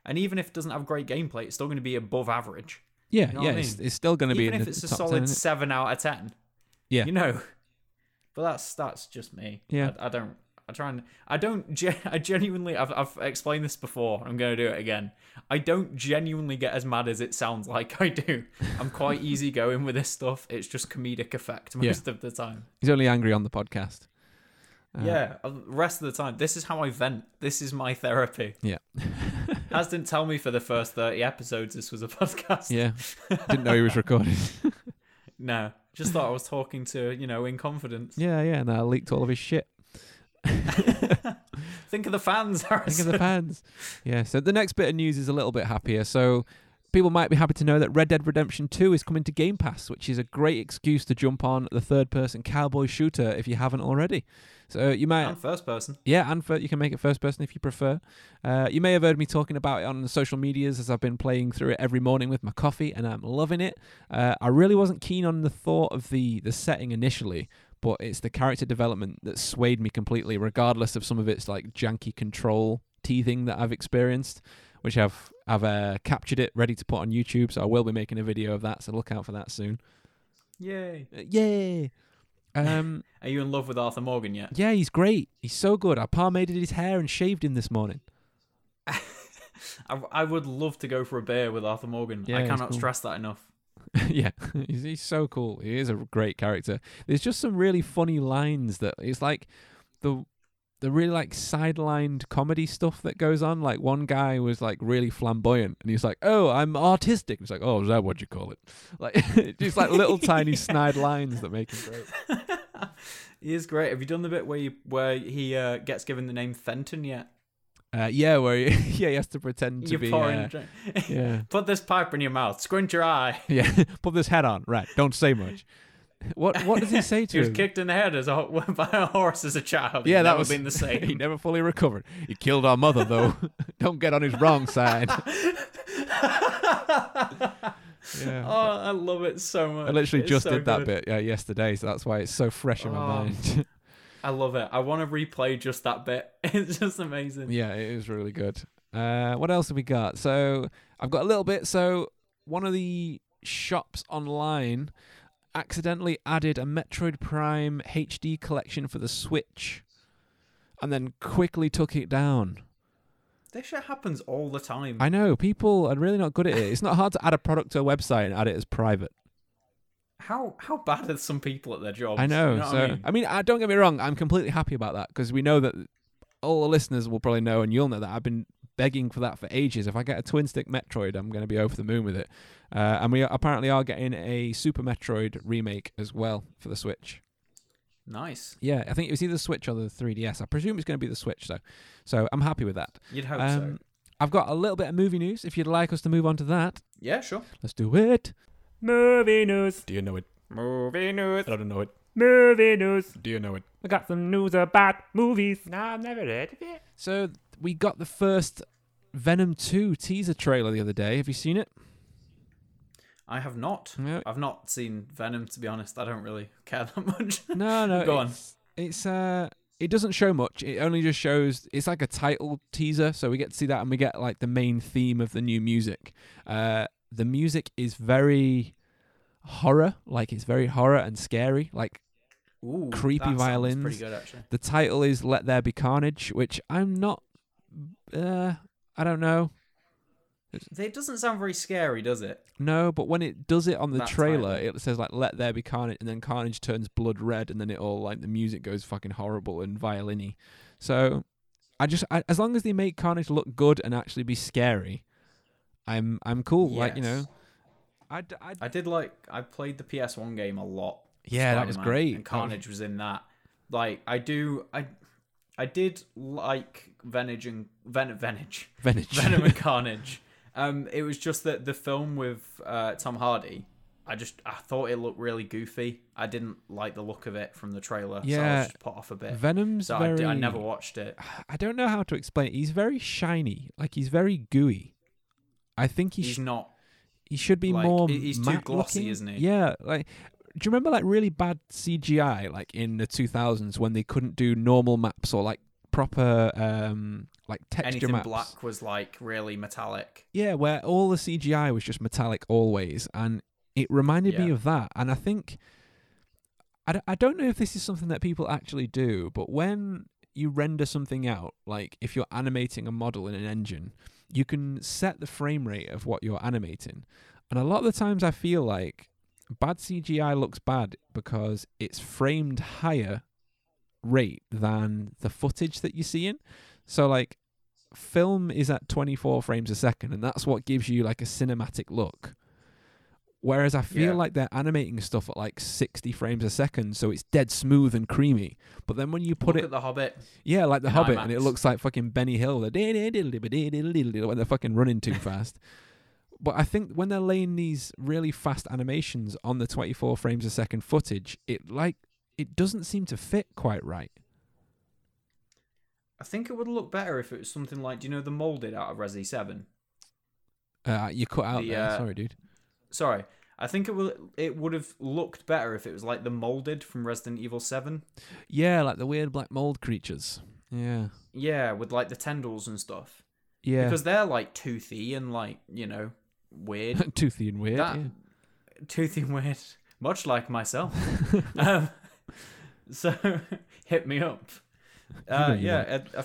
And even if it doesn't have great gameplay, it's still going to be above average. Yeah, you know yeah, I mean? it's, it's still going to be even in if the it's top a solid ten, seven out of ten. Yeah, you know, but that's that's just me. Yeah, I, I don't. I try and I don't. Ge- I genuinely. I've I've explained this before. I'm going to do it again. I don't genuinely get as mad as it sounds like I do. I'm quite easygoing with this stuff. It's just comedic effect most yeah. of the time. He's only angry on the podcast. Uh, yeah, rest of the time. This is how I vent. This is my therapy. Yeah. As didn't tell me for the first thirty episodes this was a podcast. Yeah. Didn't know he was recording. No. Just thought I was talking to, you know, in confidence. Yeah, yeah. And I leaked all of his shit. Think of the fans, Harrison. Think of the fans. Yeah. So the next bit of news is a little bit happier. So people might be happy to know that Red Dead Redemption two is coming to Game Pass, which is a great excuse to jump on the third-person cowboy shooter if you haven't already. So you might and first person, yeah, and for, you can make it first person if you prefer. Uh, you may have heard me talking about it on the social medias as I've been playing through it every morning with my coffee, and I'm loving it. Uh, I really wasn't keen on the thought of the the setting initially, but it's the character development that swayed me completely, regardless of some of its like janky control teething that I've experienced. Which I've I've uh, captured it, ready to put on YouTube, so I will be making a video of that, so look out for that soon. Yay. Uh, yay. Um, Are you in love with Arthur Morgan yet? Yeah, he's great. He's so good. I pomade-ed his hair and shaved him this morning. I, I would love to go for a beer with Arthur Morgan. Yeah, I cannot cool. stress that enough. Yeah, he's, he's so cool. He is a great character. There's just some really funny lines that it's like the... the really like sidelined comedy stuff that goes on. Like one guy was like really flamboyant and he's like, "Oh, I'm artistic." And he's like, "Oh, is that what you call it?" Like just like little tiny yeah. snide lines that make him great. He is great. Have you done the bit where you, where he uh, gets given the name Fenton yet? Uh, yeah, where he, yeah, he has to pretend to You're be. Uh, yeah. Put this pipe in your mouth. Squint your eye. Yeah. Put this hat on. Right. Don't say much. What what does he say to him? He was him? kicked in the head as a, by a horse as a child. Yeah, He'd that was been the same. He never fully recovered. He killed our mother, though. Don't get on his wrong side. Yeah. Oh, I love it so much. I literally it's just so did that good. bit uh, yesterday, so that's why it's so fresh in oh, my mind. I love it. I want to replay just that bit. It's just amazing. Yeah, it is really good. Uh, what else have we got? So I've got a little bit. So one of the shops online accidentally added a Metroid Prime H D collection for the Switch and then quickly took it down. This shit happens all the time. I know. People are really not good at it. It's not hard to add a product to a website and add it as private. How how bad are some people at their jobs? I know. You know so I mean? I mean, I, don't get me wrong. I'm completely happy about that because we know that all the listeners will probably know and you'll know that I've been begging for that for ages. If I get a twin stick Metroid, I'm going to be over the moon with it. Uh, and we apparently are getting a Super Metroid remake as well for the Switch. Nice. Yeah, I think it was either the Switch or the three D S. I presume it's going to be the Switch, though. So I'm happy with that. You'd hope um, so. I've got a little bit of movie news, if you'd like us to move on to that. Yeah, sure. Let's do it. Movie news. Do you know it? Movie news. I don't know it. Movie news. Do you know it? I got some news about movies. No, I've never heard of it. So we got the first Venom two teaser trailer the other day. Have you seen it? I have not. No. I've not seen Venom, to be honest. I don't really care that much. No, no. Go it's, on. It's uh, It doesn't show much. It only just shows, it's like a title teaser, so we get to see that and we get like the main theme of the new music. Uh, the music is very horror, like it's very horror and scary, like Ooh, creepy violins. Pretty good, actually. The title is Let There Be Carnage, which I'm not, uh, I don't know. It doesn't sound very scary, does it? No, but when it does it on the that trailer, title. It says like "Let there be carnage," and then carnage turns blood red, and then it all like the music goes fucking horrible and violin-y. So, I just I, as long as they make carnage look good and actually be scary, I'm I'm cool. Yes. Like you know, I I did like I played the P S one game a lot. Yeah, Spider-Man, that was great. And Carnage was in that. Like I do I. I did like Venage and Ven- Venage. Venage. Venom and Carnage. Um, it was just that the film with uh, Tom Hardy, I just I thought it looked really goofy. I didn't like the look of it from the trailer, yeah. so I was just put off a bit. Venom's so very... I, did, I never watched it. I don't know how to explain it. He's very shiny. Like, he's very gooey. I think he he's sh- not... He should be like, more He's too glossy, looking. Isn't he? Yeah, like... Do you remember like really bad C G I like in the two thousands when they couldn't do normal maps or like proper um, like texture Anything maps? Anything black was like really metallic. Yeah, where all the C G I was just metallic always, and it reminded yeah. me of that. And I think I, d- I don't know if this is something that people actually do, but when you render something out, like if you're animating a model in an engine, you can set the frame rate of what you're animating, and a lot of the times I feel like bad C G I looks bad because it's framed higher rate than the footage that you're seeing. So like film is at twenty-four frames a second, and that's what gives you like a cinematic look. Whereas I feel yeah. like they're animating stuff at like sixty frames a second, so it's dead smooth and creamy. But then when you put look it... at The Hobbit. Yeah, like The Hobbit, IMAX. And it looks like fucking Benny Hill. When they're fucking running too fast. But I think when they're laying these really fast animations on the twenty-four frames a second footage, it like it doesn't seem to fit quite right. I think it would look better if it was something like, do you know the molded out of Resi seven? Uh, you cut out the, there. Uh, sorry, dude. Sorry. I think it will. It would have looked better if it was like the molded from Resident Evil seven. Yeah, like the weird black mold creatures. Yeah. Yeah, with like the tendrils and stuff. Yeah. Because they're like toothy and like, you know... weird toothy and weird that, yeah. toothy and weird, much like myself. um, so hit me up. uh yeah I,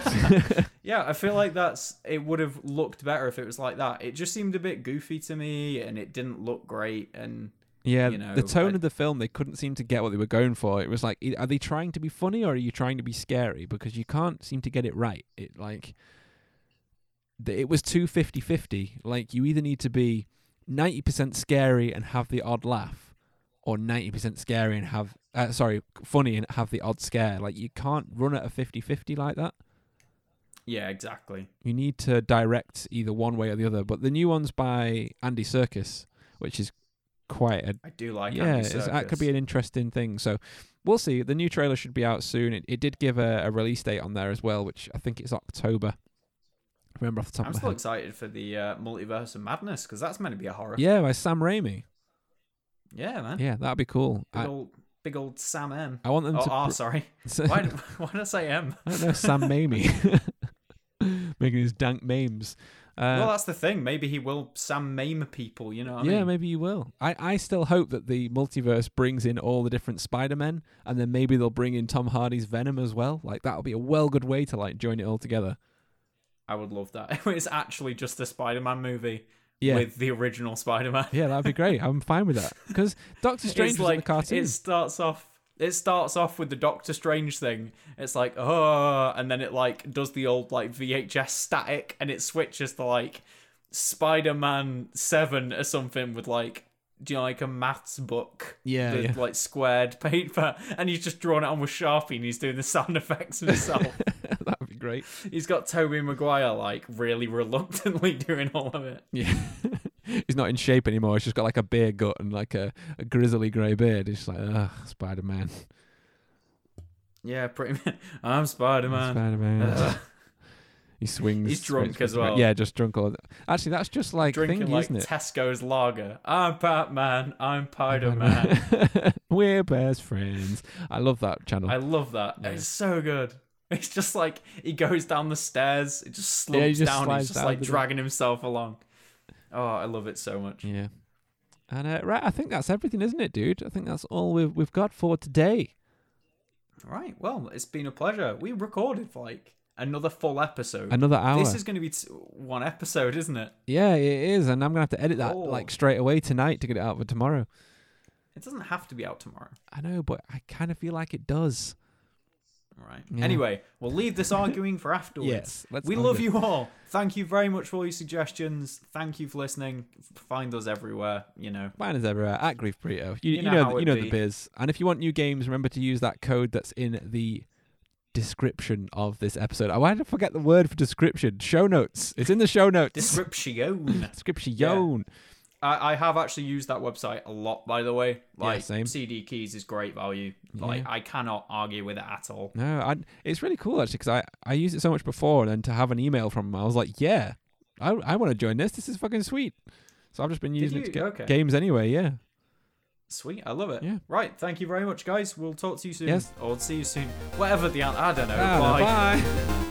I, yeah I feel like that's it would have looked better if it was like that. It just seemed a bit goofy to me, and it didn't look great. And yeah, you know, the tone I, of the film, they couldn't seem to get what they were going for. It was like, are they trying to be funny or are you trying to be scary? Because you can't seem to get it right. It like it was too fifty-fifty. Like, you either need to be ninety percent scary and have the odd laugh, or ninety percent scary and have uh, sorry funny and have the odd scare. Like, you can't run at a fifty-fifty like that. Yeah, exactly. You need to direct either one way or the other. But the new one's by Andy Serkis, which is quite a I do like yeah Andy Serkis. That could be an interesting thing. So we'll see. The new trailer should be out soon. It, it did give a, a release date on there as well, which I think it's October. Remember off the top I'm of my still head. Excited for the uh, Multiverse of Madness, because that's meant to be a horror. Yeah, by Sam Raimi. Yeah, man. Yeah, that'd be cool. Big, I, old, big old Sam M. I want them oh, to. Oh, br- sorry. why, did, why did I say M? I don't know, Sam Raimi. Making his dank memes. Uh, well, that's the thing. Maybe he will Sam Mame people, you know what I yeah, mean? Yeah, maybe he will. I, I still hope that the multiverse brings in all the different Spider-Men, and then maybe they'll bring in Tom Hardy's Venom as well. Like, that'll be a well good way to like join it all together. I would love that. It's actually just a Spider-Man movie yeah. with the original Spider-Man. Yeah, that'd be great. I'm fine with that. Because Doctor Strange was like, in the cartoon. It starts off it starts off with the Doctor Strange thing. It's like, oh, and then it like does the old like V H S static, and it switches to like Spider-Man seven or something with like, do you know, like a maths book? Yeah, with yeah. like squared paper, and he's just drawing it on with Sharpie, and he's doing the sound effects himself. That'd be great. He's got Tobey Maguire like really reluctantly doing all of it. Yeah, he's not in shape anymore. He's just got like a beer gut and like a, a grizzly grey beard. He's just like, ugh, Spider-Man. Yeah, pretty much. I'm Spider-Man. I'm Spider-Man. Uh, He swings. He's drunk swings, as well. Yeah, just drunk. All actually, that's just like drinking thingy, like isn't it? Tesco's lager. I'm Batman. I'm Spider-Man. We're best friends. I love that channel. I love that. Yeah. It's so good. It's just like he goes down the stairs. It just slumps yeah, he just down. He's just down like dragging door. himself along. Oh, I love it so much. Yeah. And uh, right, I think that's everything, isn't it, dude? I think that's all we've we've got for today. Right. Well, it's been a pleasure. We recorded for like another full episode. Another hour. This is going to be t- one episode, isn't it? Yeah, it is. And I'm going to have to edit that oh. like straight away tonight to get it out for tomorrow. It doesn't have to be out tomorrow. I know, but I kind of feel like it does. Right. Yeah. Anyway, we'll leave this arguing for afterwards. Yes, let's we love it. You all. Thank you very much for all your suggestions. Thank you for listening. Find us everywhere. You know, find us everywhere at Grief Brito. You, you know, you know, you know the biz. And if you want new games, remember to use that code that's in the description of this episode. Oh, I had to forget the word for description. Show notes. It's in the show notes. Description. Description. Yeah. I, I have actually used that website a lot, by the way. Like, yeah, same. C D Keys is great value. Like, yeah. I cannot argue with it at all. No, I, it's really cool, actually, because I, I used it so much before, and then to have an email from them, I was like, yeah, I I want to join this. This is fucking sweet. So I've just been using it to get okay. games anyway, yeah. Sweet, I love it. Yeah. Right, thank you very much, guys. We'll talk to you soon. Yes. Or see you soon. Whatever the... I don't know. Ah, bye. Bye.